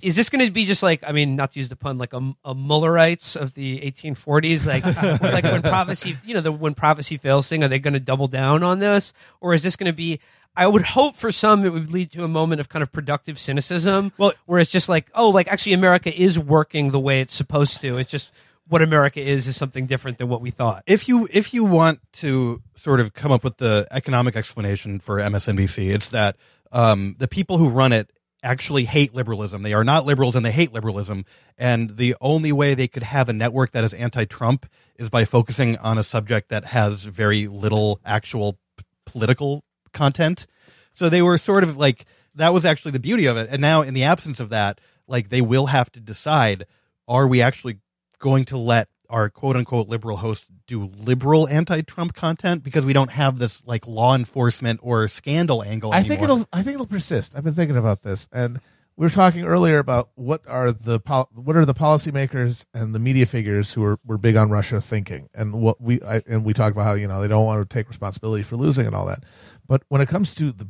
is this going to be just like, I mean, not to use the pun, like a Muellerites of the 1840s? Like, like when prophecy, the when prophecy fails thing, are they going to double down on this? Or is this going to be, I would hope for some it would lead to a moment of kind of productive cynicism, where it's just like, oh, like, actually America is working the way it's supposed to. It's just what America is something different than what we thought. If you want to sort of come up with the economic explanation for MSNBC, it's that the people who run it actually hate liberalism. They are not liberals and they hate liberalism. And the only way they could have a network that is anti-Trump is by focusing on a subject that has very little actual political content. So they were sort of like, that was actually the beauty of it. And now in the absence of that, like, they will have to decide, are we actually going to let our quote unquote liberal hosts do liberal anti-Trump content, because we don't have this like law enforcement or scandal angle anymore. I think it'll persist. I've been thinking about this, and we were talking earlier about what are the policymakers and the media figures who were big on Russia thinking, and we talked about how, you know, they don't want to take responsibility for losing and all that. But when it comes to the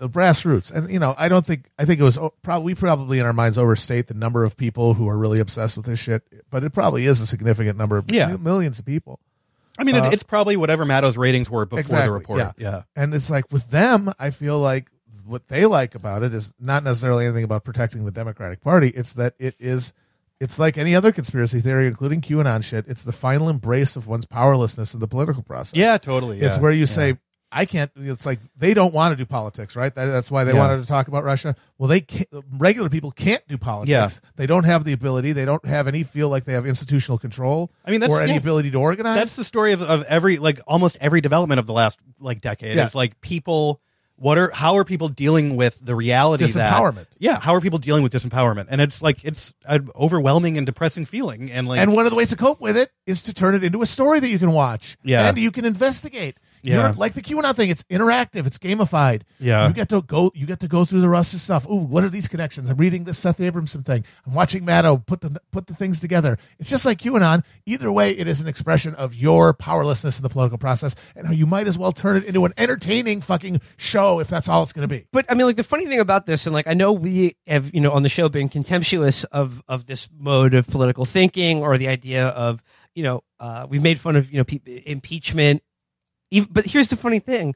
grassroots, and, you know, I think it was we probably in our minds overstate the number of people who are really obsessed with this shit, but it probably is a significant number of millions of people. I mean, it's probably whatever Maddow's ratings were before the report. Yeah. And it's like with them, I feel like what they like about it is not necessarily anything about protecting the Democratic Party. It's that it's like any other conspiracy theory, including QAnon shit. It's the final embrace of one's powerlessness in the political process. Yeah, totally. Yeah. It's where you say, I can't. It's like they don't want to do politics, right? That's why they wanted to talk about Russia. Well, regular people can't do politics. Yeah. They don't have the ability. They don't have any feel like they have institutional control. I mean, or any ability to organize. That's the story of every, like, almost every development of the last like decade. Yeah. It's like people. How are people dealing with the reality disempowerment? How are people dealing with disempowerment? And it's like, it's an overwhelming and depressing feeling. And like, and one of the ways to cope with it is to turn it into a story that you can watch. Yeah, and you can investigate. Yeah, like the QAnon thing, it's interactive, it's gamified. Yeah, you get to go through the rest of stuff. Ooh, what are these connections? I'm reading this Seth Abramson thing. I'm watching Maddow put the things together. It's just like QAnon. Either way, it is an expression of your powerlessness in the political process, and how you might as well turn it into an entertaining fucking show if that's all it's going to be. But I mean, like, the funny thing about this, and like, I know we have, you know, on the show been contemptuous of this mode of political thinking, or the idea of, you know, we've made fun of, you know, impeachment. But here's the funny thing: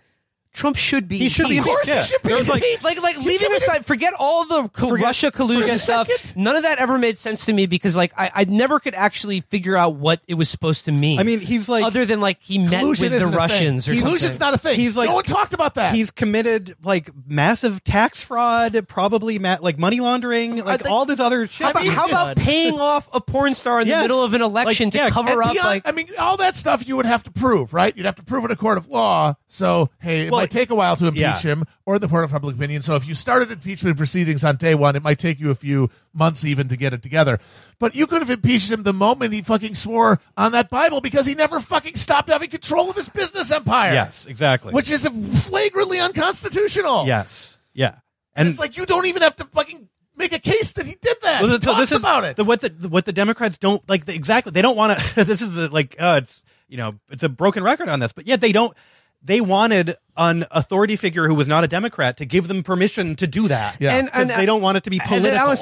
Trump should be. He should be. Of course, he should be. Like leaving aside, forget all the Russia collusion stuff. None of that ever made sense to me, because like I never could actually figure out what it was supposed to mean. I mean, he's like, other than like he met with the Russians or something. Collusion's not a thing. He's like, no one talked about that. He's committed like massive tax fraud, probably like money laundering, like all this other shit. How about paying off a porn star in the middle of an election to cover up? Like, I mean, all that stuff you would have to prove, right? You'd have to prove in a court of law. So hey. Well, it might take a while to impeach him, or the court of public opinion. So if you started impeachment proceedings on day one, it might take you a few months even to get it together. But you could have impeached him the moment he fucking swore on that Bible, because he never fucking stopped having control of his business empire. Yes, exactly. Which is flagrantly unconstitutional. Yes. Yeah. And it's like, you don't even have to fucking make a case that he did that. Well, he talks about it. What the Democrats don't like. They don't want to. This is like, it's, you know, it's a broken record on this, but yet they don't. They wanted an authority figure who was not a Democrat to give them permission to do that. Yeah. And they don't want it to be political.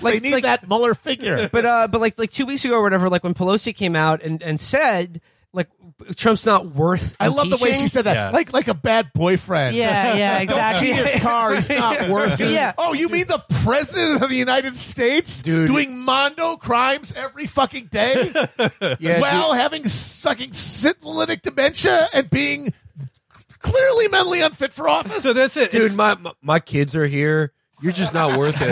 They need that Mueller figure. But like 2 weeks ago or whatever, like when Pelosi came out and said, like, Trump's not worth impeaching. I love the way she said that. Yeah. Like a bad boyfriend. Yeah, exactly. Don't key his car. He's not worth it. Yeah. Oh, you mean the president of the United States, dude, doing mondo crimes every fucking day, having fucking syphilitic dementia and being clearly mentally unfit for office? So that's it, dude. My kids are here. You're just not worth it.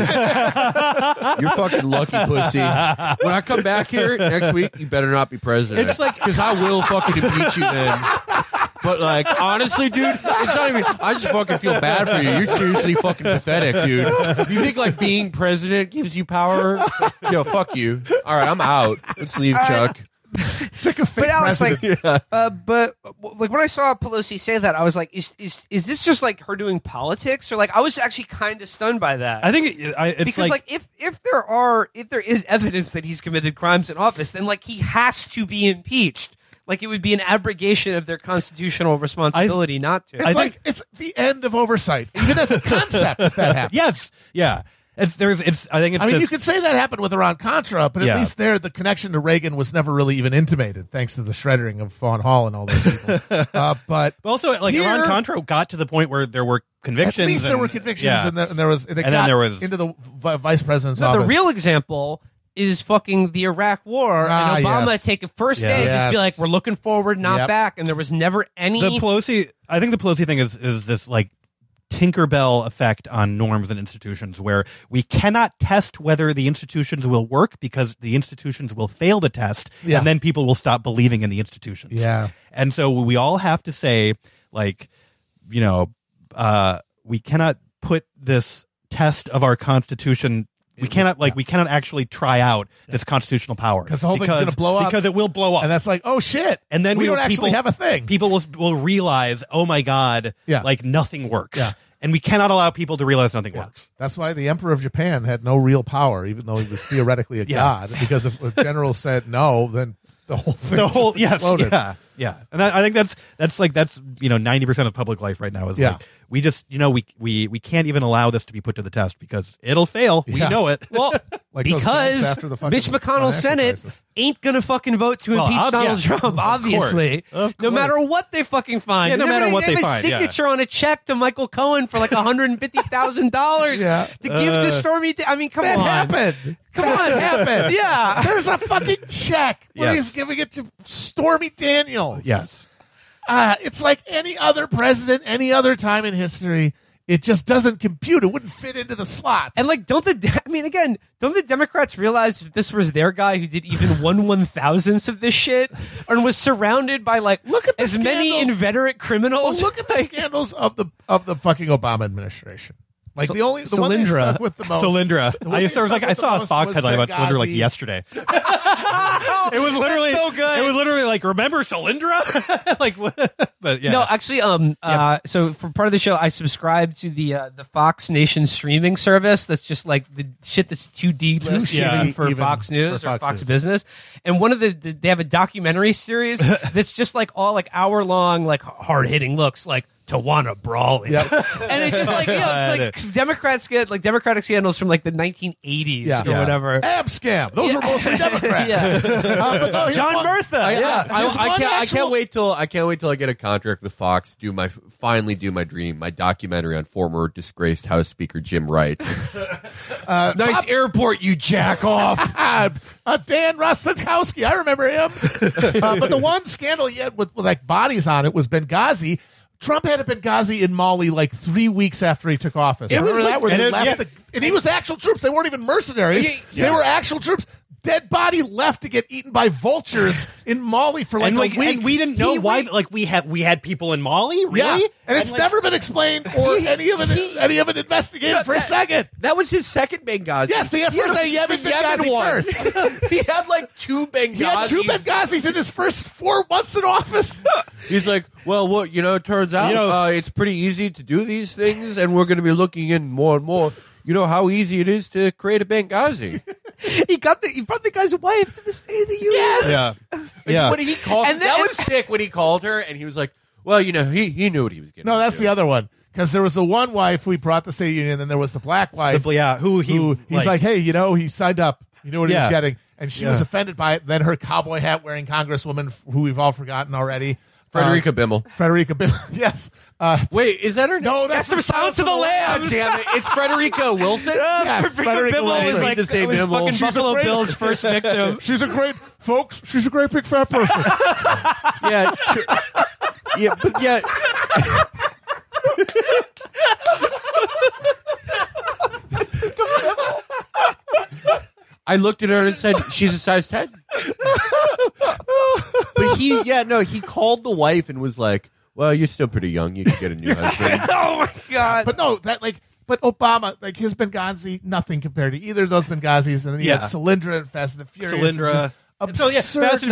You're fucking lucky, pussy. When I come back here next week, you better not be president. It's like, because I will fucking impeach you then. But like, honestly, dude, it's not even. I just fucking feel bad for you. You're seriously fucking pathetic, dude. You think like being president gives you power? Yo, fuck you. All right, I'm out. Let's leave, Chuck. Sick of fake presidents. But when I saw Pelosi say that, I was like, "Is this just like her doing politics?" Or like, I was actually kind of stunned by that. I think it's because like if there is evidence that he's committed crimes in office, then like he has to be impeached. Like, it would be an abrogation of their constitutional responsibility not to. I think it's the end of oversight, even as a concept. If that happens, yes, yeah. You could say that happened with Iran-Contra, but at least there, the connection to Reagan was never really even intimated, thanks to the shredding of Fawn Hall and all those people. But also, like, Iran-Contra got to the point where there were convictions. At least there were convictions, and then there was into the vice president's office. The real example is fucking the Iraq War, and Obama take a first day and just be like, we're looking forward, not back, and there was never any... I think the Pelosi thing is this, like, Tinkerbell effect on norms and institutions, where we cannot test whether the institutions will work because the institutions will fail the test, yeah. and then people will stop believing in the institutions. Yeah. And so we all have to say, like, you know, we cannot put this test of our Constitution. We cannot, like, yeah. we cannot actually try out this constitutional power because the whole thing's going to blow up. Because it will blow up, and that's like, oh shit! And then we don't actually have a thing. People will realize, oh my god, yeah. like nothing works, yeah. and we cannot allow people to realize nothing yeah. works. That's why the Emperor of Japan had no real power, even though he was theoretically a yeah. god. Because if a general said no, then the whole thing just exploded. Yeah, yeah. And I think that's 90% of public life right now is yeah. like. We just, we can't even allow this to be put to the test because it'll fail. Yeah. We know it. Well, like because after the Mitch McConnell's Senate crisis. Ain't going to fucking vote to impeach Donald yeah. Trump, obviously. Of course. No matter what they fucking find. Yeah, no matter what they find. They have a signature yeah. on a check to Michael Cohen for like $150,000 yeah. to give to Stormy. I mean, come on. That happened. Come on. Yeah. There's a fucking check. Yes. He's giving it to Stormy Daniels. Yes. It's like any other president, any other time in history. It just doesn't compute. It wouldn't fit into the slot. And like, don't the Democrats realize if this was their guy who did even 1/1000th of this shit and was surrounded by like look at as many inveterate criminals? Well, look at the scandals of the fucking Obama administration. Like the one they stuck with the most. Solyndra. I saw a Fox headline about Solyndra like yesterday. It was literally so good. It was literally like, remember Solyndra? Like, but yeah. No, actually, so for part of the show, I subscribed to the Fox Nation streaming service. That's just like the shit that's too D-list yeah. for Fox News for Fox Business. And one of they have a documentary series that's just like all like hour long, like hard hitting looks like. Tawana brawling, yep. and it's just like it's like Democrats get like Democratic scandals from like the 1980s yeah. or yeah. whatever. Ab scam, those yeah. were mostly Democrats. yeah. John Murtha. I can't wait till I get a contract with Fox. Finally do my dream, my documentary on former disgraced House Speaker Jim Wright. Airport, you jack off. Dan Rostenkowski, I remember him. But the one scandal he had with like bodies on it was Benghazi. Trump had a Benghazi in Mali like 3 weeks after he took office. And he was actual troops. They weren't even mercenaries. They were actual troops. Dead body left to get eaten by vultures in Mali for like a week. And we didn't know why. Like we had people in Mali, really, yeah. and it's like, never been explained or any of it investigated for a second. That was his second Benghazi. Yes, the Yemen Benghazi first. He had like two Benghazis. He had two Benghazis in his first 4 months in office. He's like, well, it turns out it's pretty easy to do these things, and we're going to be looking in more and more. You know how easy it is to create a Benghazi. He brought the guy's wife to the State of the Union. Yes. Yeah. Yeah. What did he call her? That was sick when he called her, and he was like, well, he knew what he was getting. No, that's the other one. Because there was the one wife we brought to the State of the Union, and then there was the black wife. He's like, hey, he signed up. You know what he was getting. And she was offended by it. Then her cowboy hat wearing congresswoman, who we've all forgotten already. Frederica Bimmel. Yes. Wait, is that her name? No, that's from Silence of the Lambs. Damn it. It's Frederica Wilson? Yes, Frederica Bimmel was like the same Bimmel. She's Buffalo Bill's first victim. She's a great big fat person. Yeah. Yeah, but yeah. I looked at her and said, she's a size 10. But he called the wife and was like, well, you're still pretty young. You can get a new husband. Oh, my God. But no, but Obama, like his Benghazi, nothing compared to either of those Benghazis. And then he had Solyndra and Fast and the Furious. Solyndra. Fast and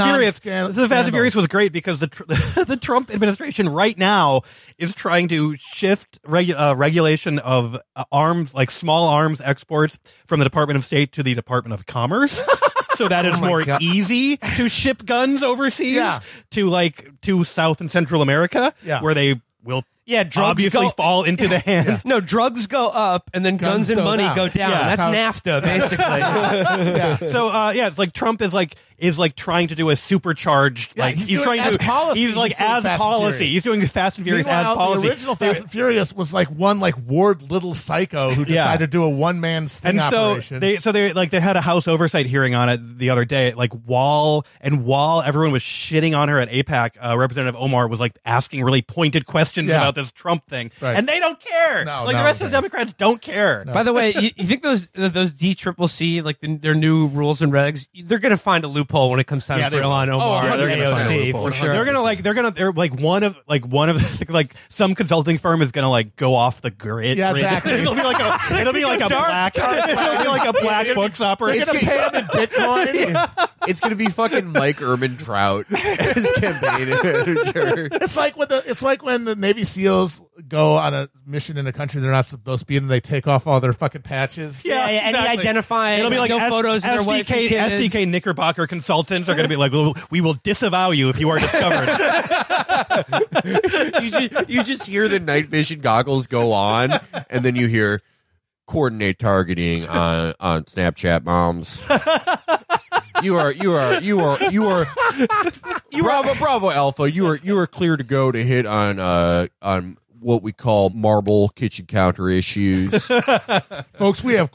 Furious. The Fast and Furious was great because the Trump administration right now is trying to shift regulation of arms, like small arms exports, from the Department of State to the Department of Commerce. So that it's more easy to ship guns overseas to South and Central America, where they will. Yeah, drugs obviously fall into the hands. Yeah. No, drugs go up, and then guns and money go down. Yeah. That's NAFTA, basically. So, it's like Trump is like, is like trying to do a supercharged, like he's trying to policy. He's like as policy. He's doing Fast and Furious as policy. The original Fast and Furious was like one like Ward Little psycho who decided to do a one-man sting operation. They had a House oversight hearing on it the other day. Like while everyone was shitting on her at AIPAC, Representative Omar was like asking really pointed questions about this Trump thing, and they don't care. The rest of the Democrats don't care. No. By the way, you think those DCCC like their new rules and regs, they're gonna find a loophole when it comes time for Ilhan Omar. They're gonna see for sure. They're like some consulting firm is gonna like go off the grid. Yeah, exactly. it'll be like a black books operation. They're gonna pay him in Bitcoin. Yeah. It's gonna be fucking Mike Urban Trout as campaign manager. It's like when the Navy SEALs go on a mission in a country they're not supposed to be in, and they take off all their fucking patches. Yeah, exactly. And identifying it'll be like photos of their wife and kids. SDK Knickerbocker consultants are going to be like, we will disavow you if you are discovered. you just hear the night vision goggles go on, and then you hear coordinate targeting on Snapchat moms. You are Bravo Alpha. You are clear to go to hit on what we call marble kitchen counter issues. Folks, we have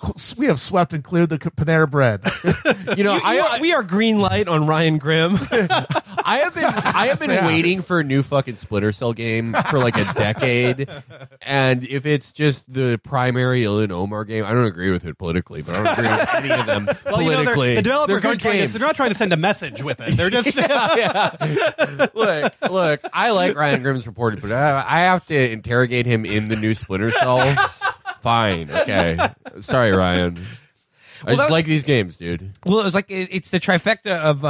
swept and cleared the Panera Bread. We are green light on Ryan Grimm. I have been waiting for a new fucking Splinter Cell game for like a decade. And if it's just the primary Ilhan Omar game, I don't agree with it politically, but I don't agree with any of them politically. The developers aren't they're not trying to send a message with it. They're just Look, I like Ryan Grimm's reported, but I have to interrogate him in the new Splinter Cell. Fine, okay. Sorry, Ryan. I like these games, dude. Well, it was like it's the trifecta of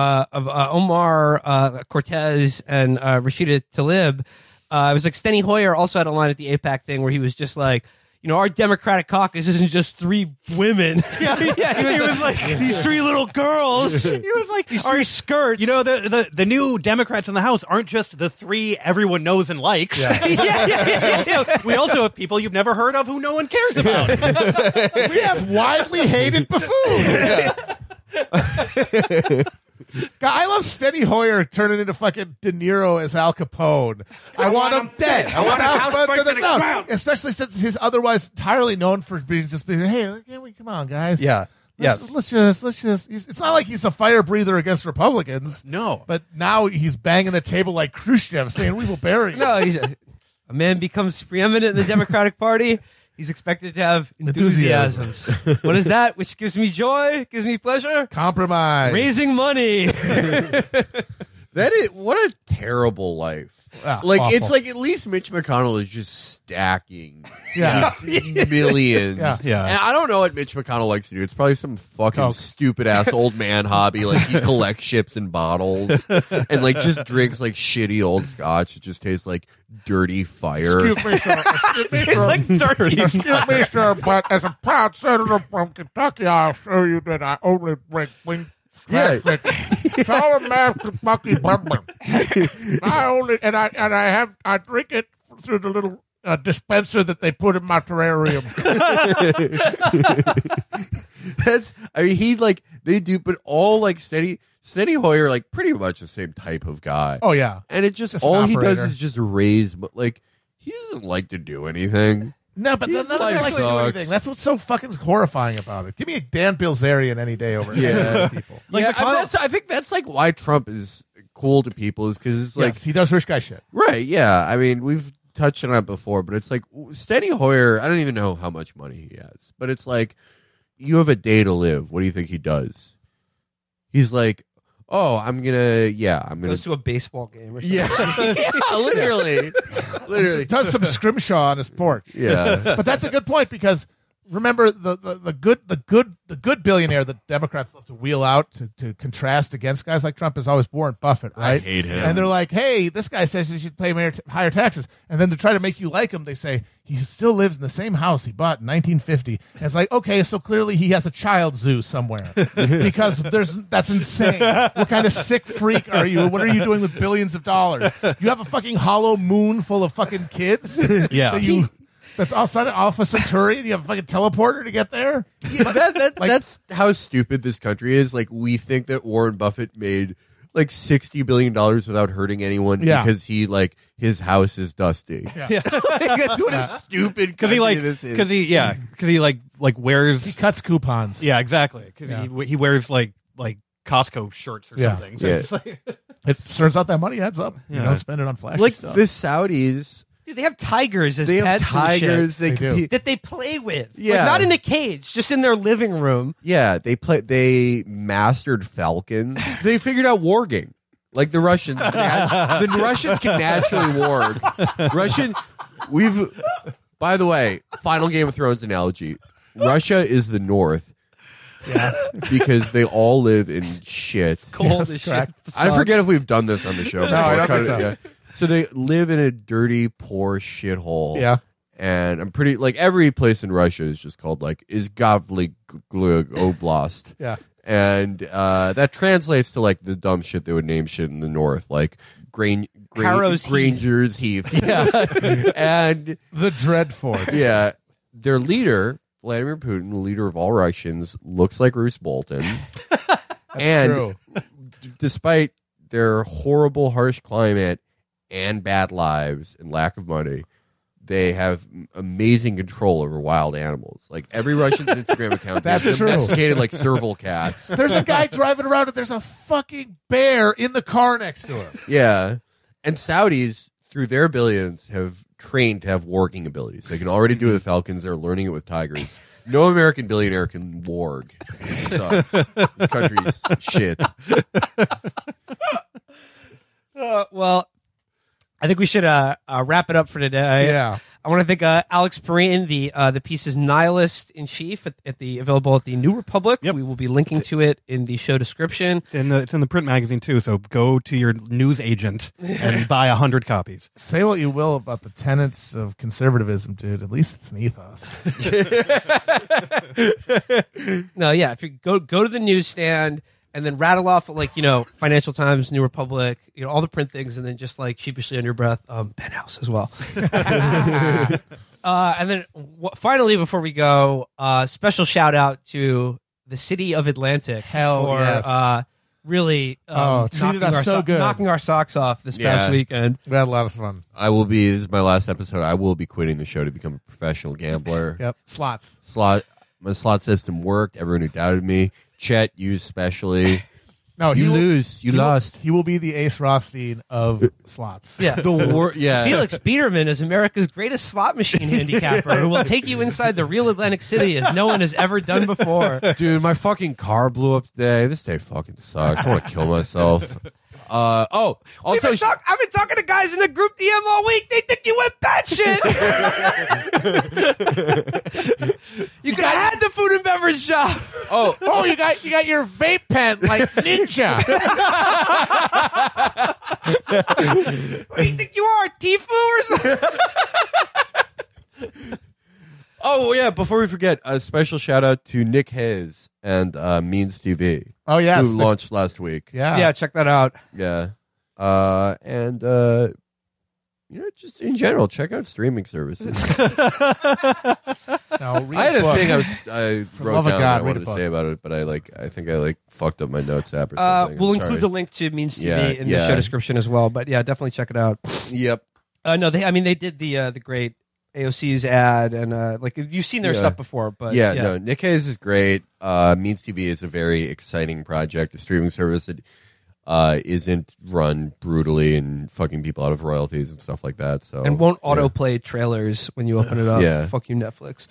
Omar, Cortez, and Rashida Tlaib. It was like Steny Hoyer also had a line at the AIPAC thing where he was just like, our Democratic caucus isn't just three women. He was like these three little girls. He was like these three skirts. The new Democrats in the House aren't just the three everyone knows and likes. Yeah. We also have people you've never heard of who no one cares about. We have widely hated buffoons. Yeah. God, I love Steny Hoyer turning into fucking De Niro as Al Capone. I want him dead. I want Al to the ground. Especially since he's otherwise entirely known for being, hey, come on, guys. Yeah. Let's just. It's not like he's a fire breather against Republicans. No. But now he's banging the table like Khrushchev, saying we will bury him. No, he's a man becomes preeminent in the Democratic Party. He's expected to have enthusiasms. What is that? Which gives me joy, gives me pleasure. Compromise. Raising money. What a terrible life. Awful. It's like at least Mitch McConnell is just stacking millions. And I don't know what Mitch McConnell likes to do. It's probably some fucking stupid ass old man hobby. Like he collects ships and bottles and like just drinks like shitty old scotch. It just tastes like dirty fire. Excuse me, sir, but as a proud senator from Kentucky, I'll show you that I only drink wings. Yeah. I drink it through the little dispenser that they put in my terrarium. Steny Hoyer, like pretty much the same type of guy. Oh yeah. And it just all he does is just raise, but like he doesn't like to do anything. No, but that's not like to do anything. That's what's so fucking horrifying about it. Give me a Dan Bilzerian any day over people. I think that's like why Trump is cool to people is because it's like he does rich guy shit. Right? Yeah. I mean, we've touched on it before, but it's like Steny Hoyer. I don't even know how much money he has, but it's like you have a day to live. What do you think he does? He's like, oh, I'm gonna goes to a baseball game or something. Literally. Does some scrimshaw on his porch. Yeah. But that's a good point because remember the good billionaire that Democrats love to wheel out to contrast against guys like Trump is always Warren Buffett, right? I hate him. And they're like, hey, this guy says you should pay higher taxes. And then to try to make you like him, they say he still lives in the same house he bought in 1950. And it's like, okay, so clearly he has a child zoo somewhere because that's insane. What kind of sick freak are you? What are you doing with billions of dollars? You have a fucking hollow moon full of fucking kids? Yeah. that's outside of Alpha Centauri, and you have a fucking teleporter to get there? Yeah, that's how stupid this country is. Like, we think that Warren Buffett made like $60 billion without hurting anyone because he, like, his house is dusty. Yeah. Yeah. Like, that's what a stupid country this is. Because he wears... He cuts coupons. Yeah, exactly. Because he wears, like Costco shirts or something. So it's like... It turns out that money adds up. You know, spend it on flashy stuff. The Saudis... Dude, they have tigers as pets and shit. They have tigers that they play with. Yeah. Like, not in a cage, just in their living room. Yeah, they mastered falcons. They figured out warging. Like the Russians. The Russians can naturally warg. By the way, final Game of Thrones analogy. Russia is the North. Yeah, because they all live in shit. It's cold as shit. I forget if we've done this on the show. No, I don't think so. Yeah. So they live in a dirty, poor shithole. Yeah. And I'm pretty... Like, every place in Russia is just called, like, Izgovly Glug Oblast. Yeah. And that translates to, like, the dumb shit they would name shit in the North. Like, Granger's Heath. Yeah. And... The Dreadfort. Yeah. Their leader... Vladimir Putin, the leader of all Russians, looks like Roose Bolton. That's true. Despite their horrible, harsh climate and bad lives and lack of money, they have amazing control over wild animals. Like, every Russian's Instagram account, that's true, domesticated like serval cats. There's a guy driving around and there's a fucking bear in the car next to him. Yeah. And Saudis, through their billions, have... trained to have warging abilities. They can already do it with falcons. They're learning it with tigers. No American billionaire can warg. It sucks. The country's shit. Well, I think we should wrap it up for today. Yeah. I want to thank Alex Pareene, the piece is Nihilist in Chief, available at the New Republic. Yep. We will be linking to it in the show description. It's in the print magazine too, so go to your news agent and buy 100 copies. Say what you will about the tenets of conservatism, dude. At least it's an ethos. No, yeah. If you go to the newsstand and then rattle off, like, you know, Financial Times, New Republic, you know, all the print things, and then just, like, sheepishly under your breath, Penthouse as well. And then finally, before we go, special shout out to the city of Atlantic. Hell for, yes. Really treated us so good. Knocking our socks off this past weekend. We had a lot of fun. This is my last episode. I will be quitting the show to become a professional gambler. Yep. Slots. My slot system worked. Everyone who doubted me. Chet, you especially. No, you lost. He will be the Ace Rothstein of slots. Yeah. Felix Biederman is America's greatest slot machine handicapper who will take you inside the real Atlantic City as no one has ever done before. Dude, my fucking car blew up today. This day fucking sucks. I want to kill myself. Also, I've been talking to guys in the group DM all week. They think you went batshit. You could have had the food and beverage shop. Oh, you got your vape pen like ninja. What do you think you are, Tfue or something? Oh, yeah, before we forget, a special shout-out to Nick Hayes and Means TV. Oh, yes. Who launched last week. Yeah. Yeah, check that out. Yeah. And, you know, just in general, check out streaming services. I had a thing I wrote down what I wanted to say about it, but I think I fucked up my notes app or something. We'll include the link to Means TV in the show description as well, but yeah, definitely check it out. Yep. No, they did the great... AOC's ad, and you've seen their stuff before, but no, Nick Hayes is great. Means TV is a very exciting project, a streaming service that isn't run brutally and fucking people out of royalties and stuff like that. So and won't autoplay trailers when you open it up. Yeah. Fuck you, Netflix.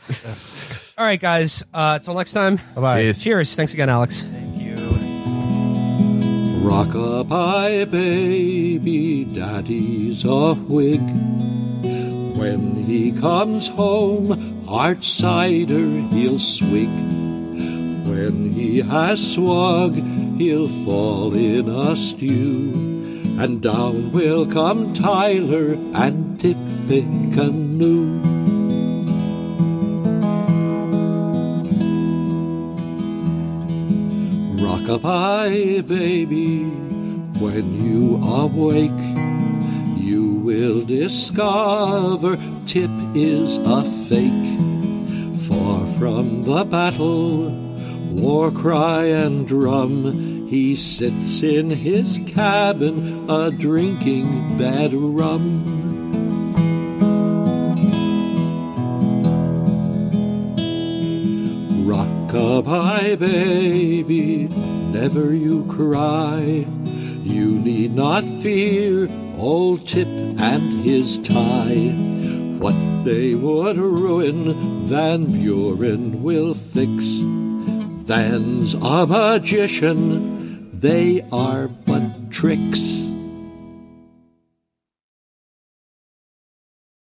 All right, guys. Till next time. Bye. Cheers. Thanks again, Alex. Thank you. Rock-a-bye, baby, daddy's a Whig. When he comes home, hard cider he'll swig. When he has swag, he'll fall in a stew. And down will come Tyler and Tippecanoe. Rock-a-bye, baby, when you awake, will discover Tip is a fake. Far from the battle, war cry and drum, he sits in his cabin, a-drinking bad rum. Rock-a-bye, baby, never you cry. You need not fear old Tip and his tie. What they would ruin, Van Buren will fix. Van's a magician, they are but tricks.